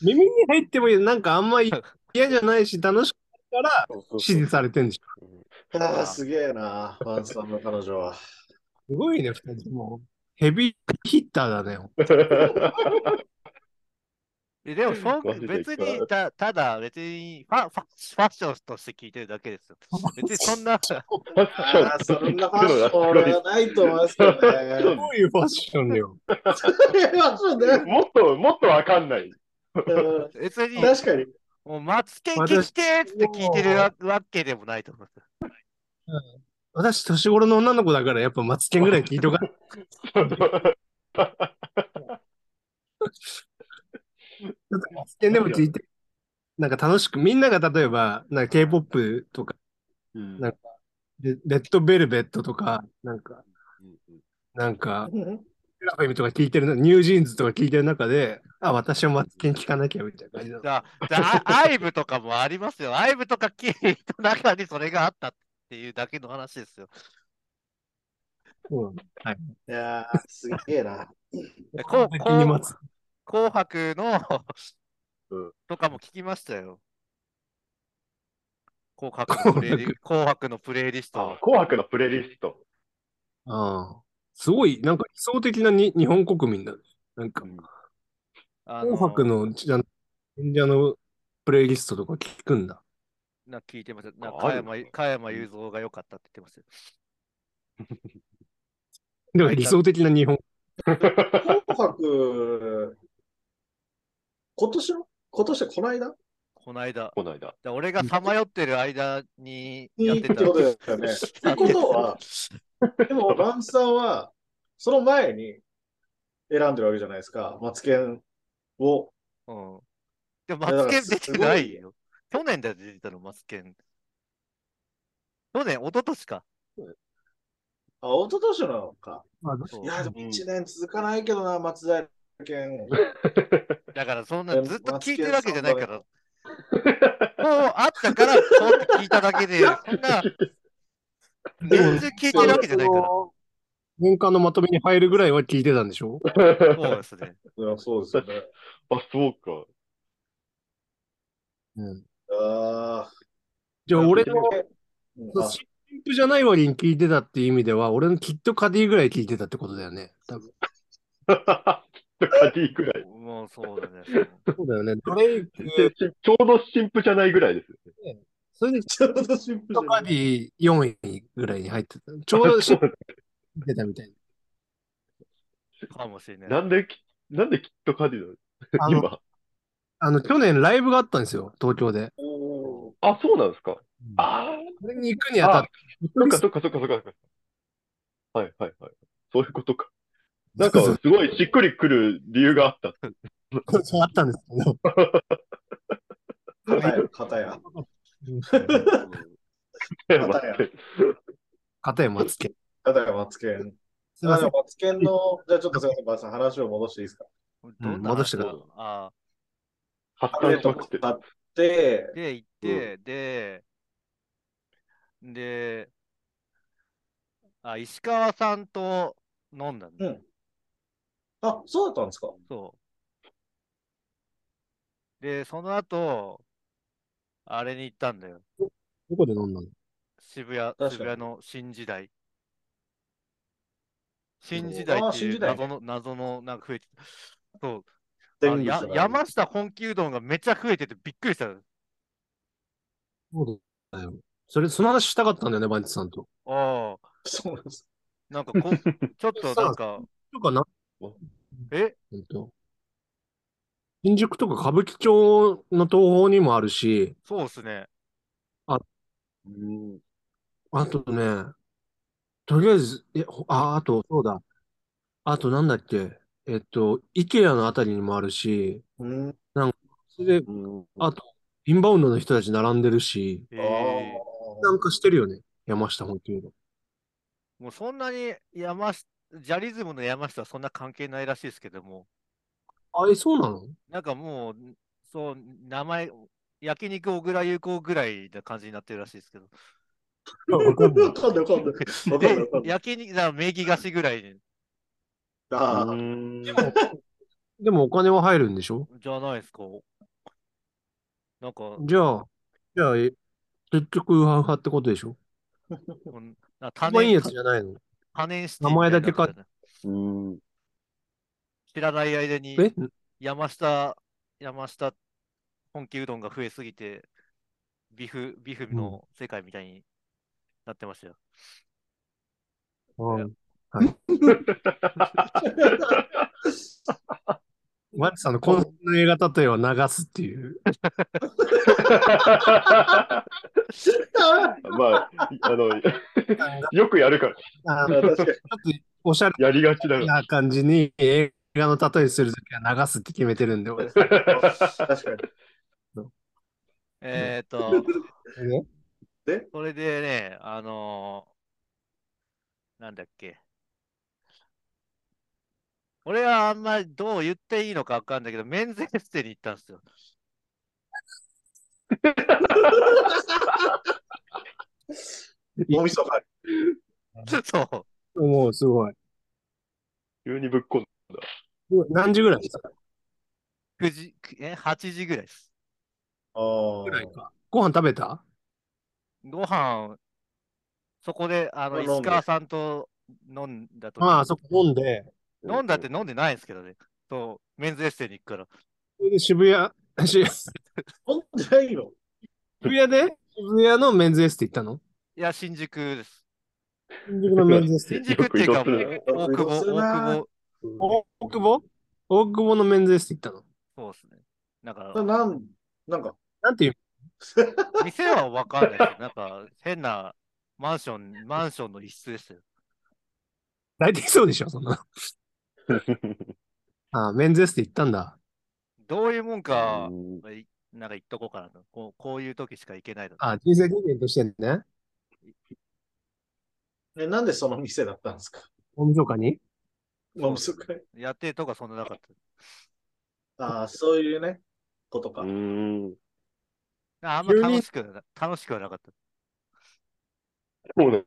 耳に入ってもなんかあんまり嫌じゃないし楽しくないから支持されてるんでしょ。ああ、すげえな、ファンさんの彼女は。すごいね、2人ともヘビーヒッターだね。でも別にただ別にファッションとして聞いてるだけですよ。別にそんな。そんなファッションないと思いますけどね。どういうファッションだよ。もっとわかんない。別に、確かに。もうマツケン聞きてって聞いてるわけでもないと思う。私、年頃の女の子だからやっぱマツケンぐらい聞いとかでも聞いて、なんか楽しく、みんなが例えば、K-POP とか、なんかレッドベルベットとか、なんか、ラフェミとか聞いてる、ニュージーンズとか聞いてる中で、あ、私はマツケン聞かなきゃみたいな感じだ。じゃあ、アイブとかもありますよ。アイブとか聞いた中にそれがあったっていうだけの話ですよ。うん、はい。いやー、すげえな。紅白のとかも聞きましたよ。紅白のプレイリスト。紅白のプレイリスト。ああ、すごい、なんか理想的な日本国民だね。なんか、紅白の演者のプレイリストとか聞くんだ。なんか聞いてますよ。加山雄三が良かったって言ってますよ。でも理想的な日本。紅白、今年こないだ。俺がさまよってる間にやってたってことですよね。ってことは、でも、バンさんは、その前に選んでるわけじゃないですか、マツケンを。うん。でも、マツケン出てないよ。去年だよ、出てたの、マツケン。去年、一昨年か。あ、一昨年なのか。いや、でも1年続かないけどな、松平健。だから、そんなずっと聞いてるわけじゃないから。もうあったから、そう聞いただけで、そんな、全然聞いてるわけじゃないから。年間のまとめに入るぐらいは聞いてたんでしょ？そうですね。いや、そうですね。あ、そうか。うん。ああ。じゃあ、俺の。新譜じゃない割に聞いてたっていう意味では、俺のきっとカディぐらい聞いてたってことだよね、多分。きっとカディぐらい。もうそうだね。そうだよね。ドレイク。ちょうど新譜じゃないぐらいですよね。それでちょうど新譜じゃない。カディ4位ぐらいに入ってた。ちょうど新譜出たみたいな。かもしれない。なんできっとカディだ今。去年ライブがあったんですよ、東京で。あ、そうなんですか。ああ。それに行くにあたって。そっか。はい。そういうことか。なんか、すごいしっくりくる理由があった。そうあったんですけど。片やマツケン。すみません、マツケンの、じゃあちょっとすみません、ばあさん、話を戻していいですか。戻してください。ああ。発展とかって。で、行って、で、石川さんと飲んだんだ、うん。あ、そうだったんですか。そう。で、その後、あれに行ったんだよ。どこで飲んだの？渋谷の新時代っていう謎のなんか増えてた。そう。山下本気うどんがめちゃ増えててびっくりした。そうだよ。その話したかったんだよね、バンチさんと。ああ。そうなんです。なんかちょっとなんか、とかなえ新宿とか歌舞伎町の東方にもあるし、そうっすね。あ、うんあとね、とりあえず、あと、そうだ。あと、なんだっけ。IKEA のあたりにもあるし、うん。なんか、それで、うんあと、インバウンドの人たち並んでるし、ええなんかしてるよね。山下、本当に。もうそんなにジャリズムの山下はそんな関係ないらしいですけども、そうなのなんかもう、そう、名前、焼肉小倉優子ぐらいな感じになってるらしいですけど。わかんない。わかんない。わかんない。わかんない。焼肉、だから名義貸しぐらいに。ああ。でもお金は入るんでしょじゃないですか。なんか、じゃあ、結局、ウハウハってことでしょ一番いいやつじゃないの名前だけか。知らない間に、山下、本気うどんが増えすぎて、ビフの世界みたいになってましたよ。はい。マリさんのこんな映画例えを流すっていう。まあ、よくやるから。確かに。ちょっとおしゃれな感じに映画の例えするときは流すって決めてるんで、俺。確かに。それでね、なんだっけ。俺はあんまりどう言っていいのかわかんないけど、メンズエステに行ったんですよ。おみそか。そう。もうすごい。急にぶっこんだ。何時ぐらいですか ?9 時、8時ぐらいです。ぐらいか。ご飯食べたご飯、そこで、石川さんと飲んだと。ああ、そこ飲んで。飲んでないんですけどね。そう、メンズエステに行くから。それで渋谷のメンズエステ行ったのいや、新宿です。新宿のメンズエステ。新宿っていうか、大久保のメンズエステ行ったのそうですね。だから、なんていう店はわかんない。なんか、変なマンションの一室ですよ。大体そうでしょ、そんな。あ、メンズエステ行ったんだ。どういうもんか、なんか言っとこうかなと。こういう時しか行けないだろう。あ、人生経験としてね。なんでその店だったんですかおみそかにおみそかにやってるとかそんななかった。ああ、そういうね、ことか。あんま楽しくはなかった。そうね。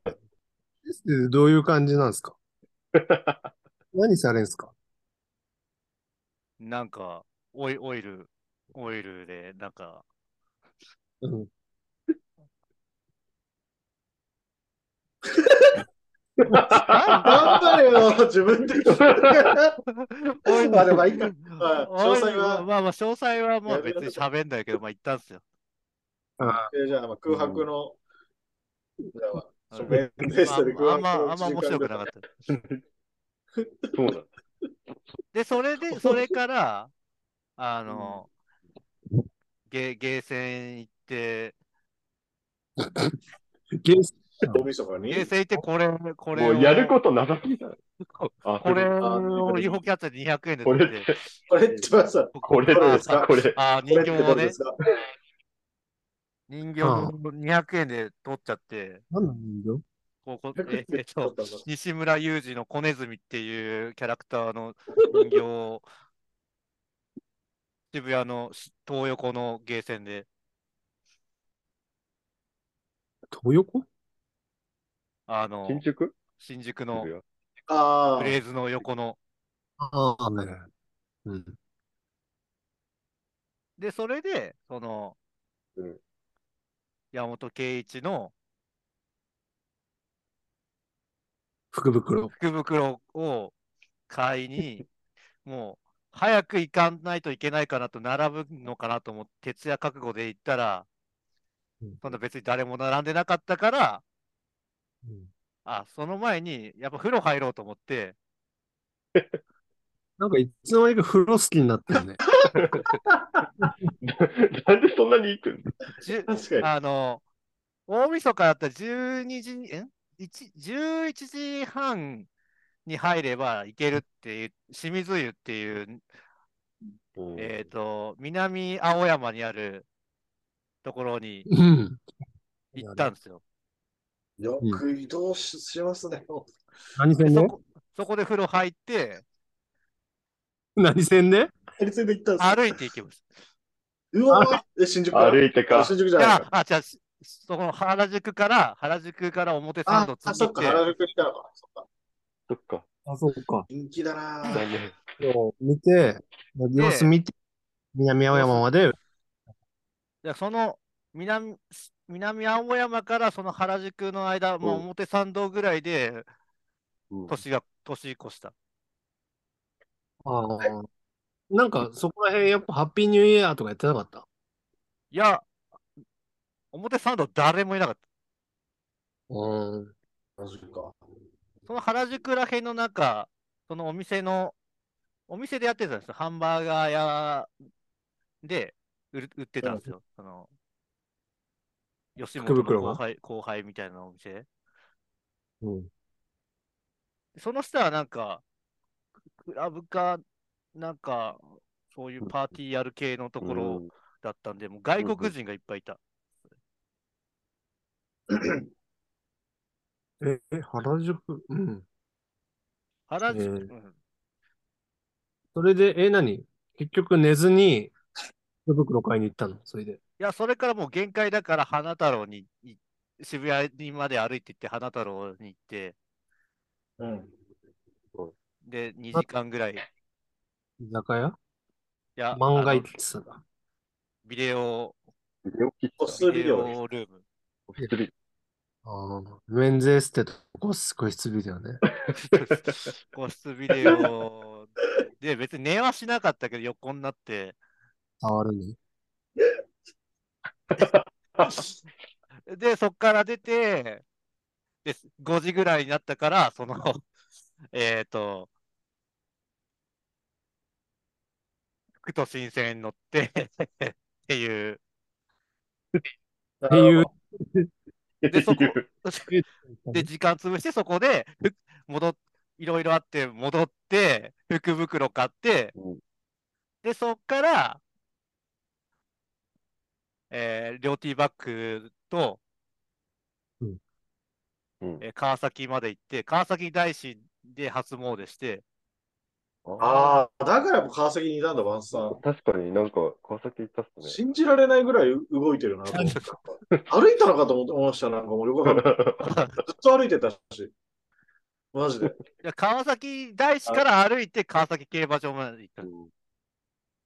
エステってどういう感じなんですか何されるんですかなんか、オイルで、なんか。うん。頑張れよ、自分で。まあ、いいか。詳細はもう別に喋んないけど、まあ、言ったんすよ。じゃあ、空白の。あんま面白くなかった。で、それから、ゲーセン行って、ゲーセン行って、これを。もうやることなさすぎた。これを違法キャッチャーで200円で取って。これどうですかこれ。あ、人形をね。人形を200円で取っちゃって。何の人形西村雄二の小ネズミっていうキャラクターの人形を渋谷の東横のゲーセンで。東横新宿のフレーズの横の。で、それで、山本圭一の福袋を買いに、もう早く行かないといけないかなと、並ぶのかなと思って、徹夜覚悟で行ったら、そんな別に誰も並んでなかったから、あ、その前に、やっぱ風呂入ろうと思って、なんかいつの間にか風呂好きになったよね。なんでそんなに行くんだ。確かに。大晦日だったら11時半に入れば行けるっていう、清水湯っていう、南青山にあるところに行ったんですよ。よく移動 しますね。何線でそこで風呂入って、何線で行ったんですか。歩いて行きます。うわぁ、新宿歩いてか。新宿じゃない。あ、じゃあ、そこの原宿から表参道ついて。あ、そっか、原宿来たのか。そっか。あ、そっか。人気だなぁ。見て、様子見て、南青山まで。その南青山からその原宿の間、もう表参道ぐらいで年越した。ああ、なんかそこら辺やっぱハッピーニューイヤーとかやってなかった？いや、表参道誰もいなかった。確か。その原宿ら辺の中、そのお店でやってたんですよ。ハンバーガー屋で売ってたんですよ。その吉本の後輩みたいなお店。うん、その下はなんか、クラブか、なんか、そういうパーティーやる系のところだったんで、もう外国人がいっぱいいた。原宿、原宿、それで、何？結局寝ずに、福袋買いに行ったの？それで。いや、それからもう限界だから、花太郎に、渋谷にまで歩いて行って、花太郎に行って、で、2時間ぐらい。居酒屋？いや、漫画喫茶。ビデオ、ビデオルーム。ああ、メンズエステと個室ビデオね。個室ビデオで、別に寝はしなかったけど、横になって。触るね。で、そっから出て、で、5時ぐらいになったから、その、福都新線に乗ってっていう。っていう。で、そこで時間潰して、そこでいろいろあって戻って福袋買って、でそっから、両ティーバッグと、川崎まで行って川崎大師で初詣して。ああ、だから川崎にいたんだ、ワンさん。確かになんか川崎行ったっすね。信じられないぐらい動いてるな。歩いたのかと思いました、なんかもうよくわかんない。ずっと歩いてたし、マジで。いや、川崎大師から歩いて川崎競馬場まで行った。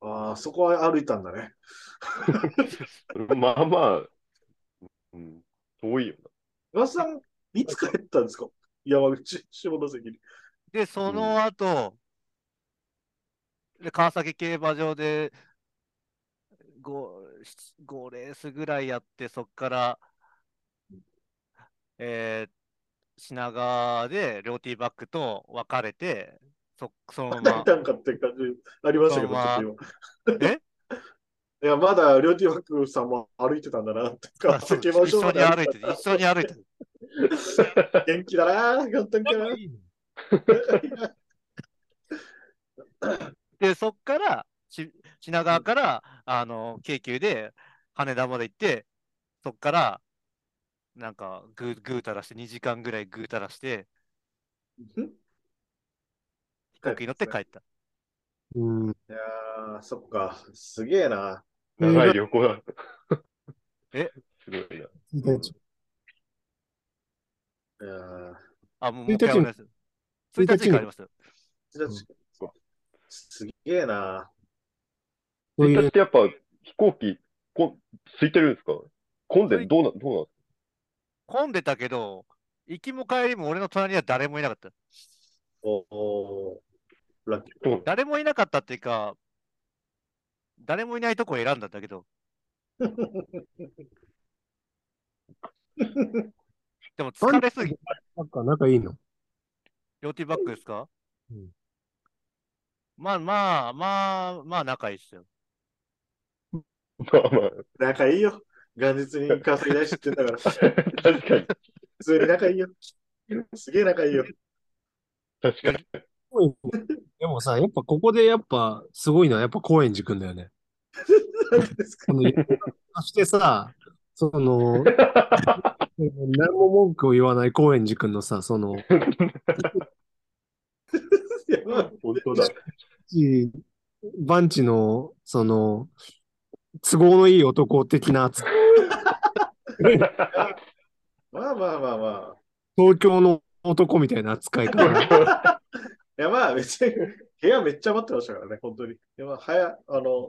ああ、そこは歩いたんだね。まあまあ、遠いよな。ワンさん、いつ帰ったんですか？山口、下関に。で、その後、で川崎競馬場で 5レースぐらいやって、そこから、品川で両ティーバッグと別れて、そのまま。まだいたんかって感じありましたけど、いや、まだ両ティーバッグさんも歩いてたんだなって。川崎競馬場まで一緒に歩いてる。元気だな、元気だな。で、そっから、品川から、京急で、羽田まで行って、そっから、なんか、ぐうたらして、2時間ぐらいぐうたらして、飛行機に乗って帰った。いやー、そっか、すげえな。長い旅行だ。すごいな。いやー。あ、もう1日です。1日に帰りました。1日。すげえな。1日ってやっぱ飛行機空いてるんですか？混んでどうなんですか？混んでたけど、行きも帰りも俺の隣には誰もいなかった。ラッキー。誰もいなかったっていうか、誰もいないとこを選んだんだけど。でも疲れすぎ。なんか仲いいの？両ティーバックですか？うん、まあ、仲いいっすよ。まあまあ。仲いいよ。元日に稼ぎ出してんだから。確かに。普通に仲いいよ。すげえ仲いいよ。確かに。でもさ、やっぱここでやっぱすごいのはやっぱ高円寺くんだよね。何ですか？そしてさ、その、何も文句を言わない高円寺くんのさ、その、本当だ。バンチの、その、都合のいい男的な扱い。まあまあまあまあ。東京の男みたいな扱いから。いやまあ、別に、部屋めっちゃ待ってましたからね、本当に。いやまあ、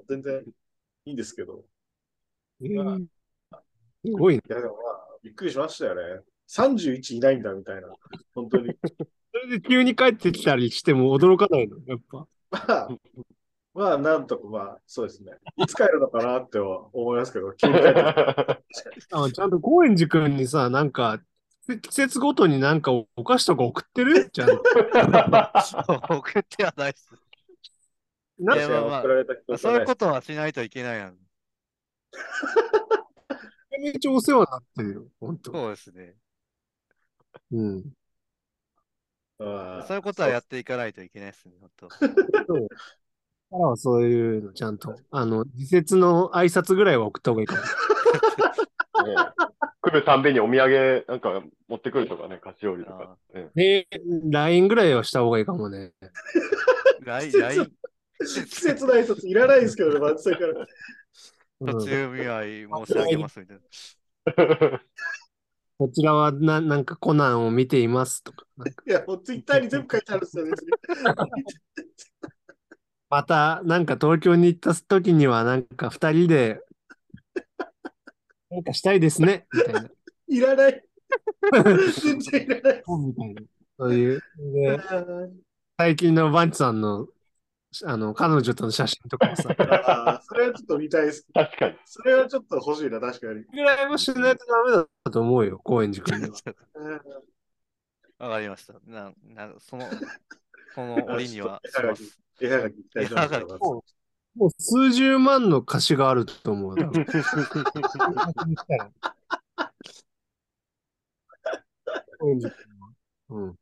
全然いいんですけど。まあ、すごいね。いやでもまあ、びっくりしましたよね。31いないんだみたいな、本当に。それで急に帰ってきたりしても驚かないの、やっぱ。まあ、なんとか、まあ、そうですね。いつ帰るのかなっては思いますけど、急に帰ってきたり。ちゃんと高円寺くんにさ、なんか、季節ごとになんかお菓子とか送ってるじゃん。送ってはないっす。なんか、まあそういうことはしないといけないやん。めっちゃお世話になってるよ、本当。そうですね。うん。そういうことはやっていかないといけないですね、本当。そう。だからそういうのちゃんと、時節の挨拶ぐらいは送った方がいいかも。来るたんびにお土産なんか持ってくるとかね、菓子折りとか。LINE ぐらいはした方がいいかもね。季節の挨拶いらないですけどね、松井から。途中見合い申し上げますみたいな。こちらはなんかコナンを見ていますとか。いや、もうツイッターに全部書いてあるんですよね。また、なんか東京に行った時には、なんか2人で、なんかしたいですね、みたいな。いらない。全然いらない。みたいな。そういう。最近のバンチさんの、彼女との写真とかもさ。それはちょっと見たいです。確かに。それはちょっと欲しいな、確かに。ぐらいもしないとダメだと思うよ、高円寺君には。わかりました。その折には。絵はがきいただきます。もう数十万の貸しがあると思う。うん。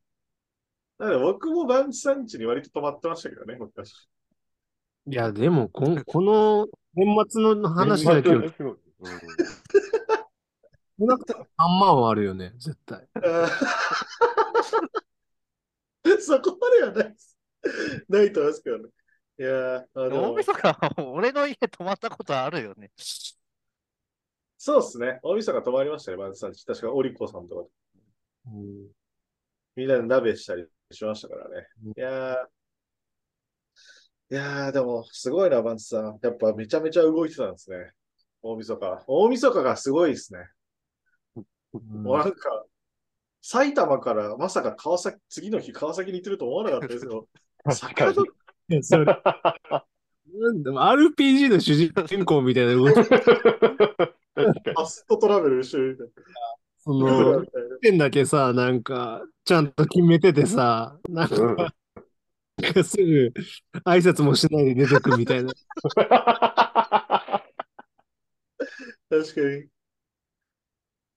だから僕もバンチさん家に割と泊まってましたけどね、昔。いや、でもこの年末の話だけど、少なくとも3万はあるよね、絶対。そこまではないと思いますけどね。いやー、大晦日、俺の家泊まったことあるよね。そうですね、大晦日泊まりましたね、バンチさん家。確か、オリコさんとか。うんみんなで鍋したりしましたからね。いやー、でも、すごいな、バンチさん。やっぱめちゃめちゃ動いてたんですね。大晦日。大晦日がすごいですね。もうなんか、埼玉からまさか川崎、次の日川崎に行ってると思わなかったですけど、確かに。それ。でも RPG の主人公みたいな動き。ファストトラベル一緒みたいな。その点だけさ、なんか、ちゃんと決めててさ、なんか、すぐ、挨拶もしないで出てくみたいな。確かに。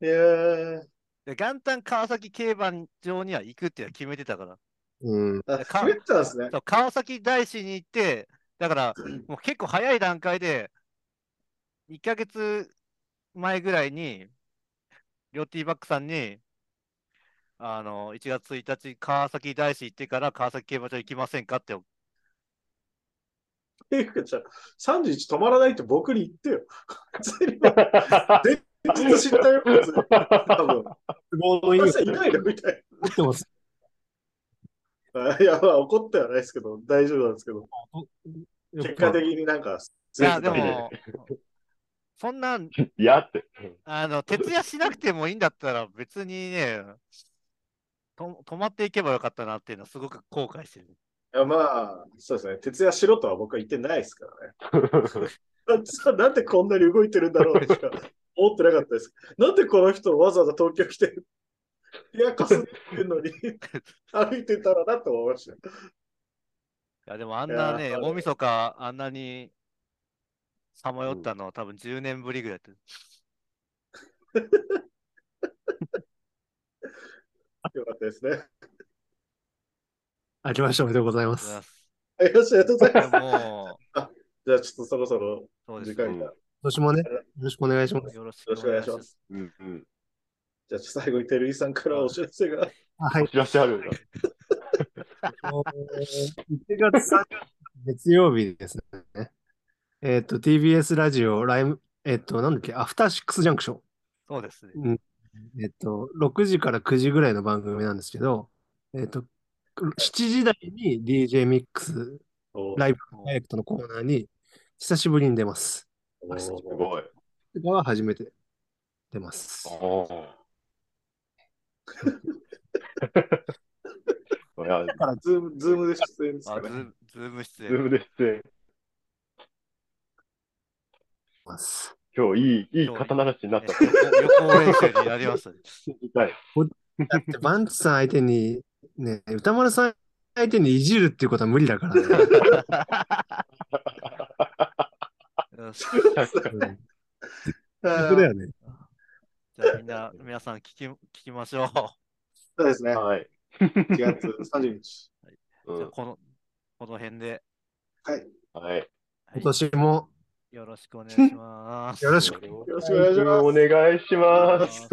いやー。元旦川崎競馬場には行くっていうのは決めてたから。うん。決めてたんですね。川崎大師に行って、だから、もう結構早い段階で、1ヶ月前ぐらいに、両ティーバックさんに1月1日川崎大師行ってから川崎競馬場行きませんかって。えふかちゃん31止まらないって僕に言ってよ。全然知ったよ。多分もういないのみたいな。いやまあ怒ってはないですけど大丈夫なんですけど結果的になんかいやでも。そんなん、徹夜しなくてもいいんだったら別にね、泊まっていけばよかったなっていうのはすごく後悔してる。いやまあ、そうですね。徹夜しろとは僕は言ってないですからね。なんでこんなに動いてるんだろうってしか思ってなかったです。なんでこの人わざわざ東京来て部屋かすってんのに歩いてたらなと思いました。いやでもあんなね、大晦日あんなにさまよったの、多分10年ぶりぐらいだった。よかったですね。明けましておめでとうございます。よろしくお願いします。じゃあちょっとそろそろ時間が。今年もね、よろしくお願いします。よろしくお願いします。うんうん、じゃあ最後にテルイさんからお知らせが。はい。お知らせあるんだ。1月30日月曜日ですね。TBS ラジオ、ライム、なんだっけ、アフターシックスジャンクション。そうですね。うん、6時から9時ぐらいの番組なんですけど、7時台に DJ ミックス、ライブダイレクトのコーナーに、久しぶりに出ます。すごい。今は初めて出ます。いやからズームで出演ですかね。ズームで出演。今日いい刀流しになった。予行練習になります、ね。だってバンチさん相手にね、歌丸さん相手にいじるっていうことは無理だからね。だよね、じゃあ皆さん聞きましょう。そうですね。はい。1月30日。はい、じゃあこの辺で。はい。はい。今年もよろしくお願いします。よろしくお願いします。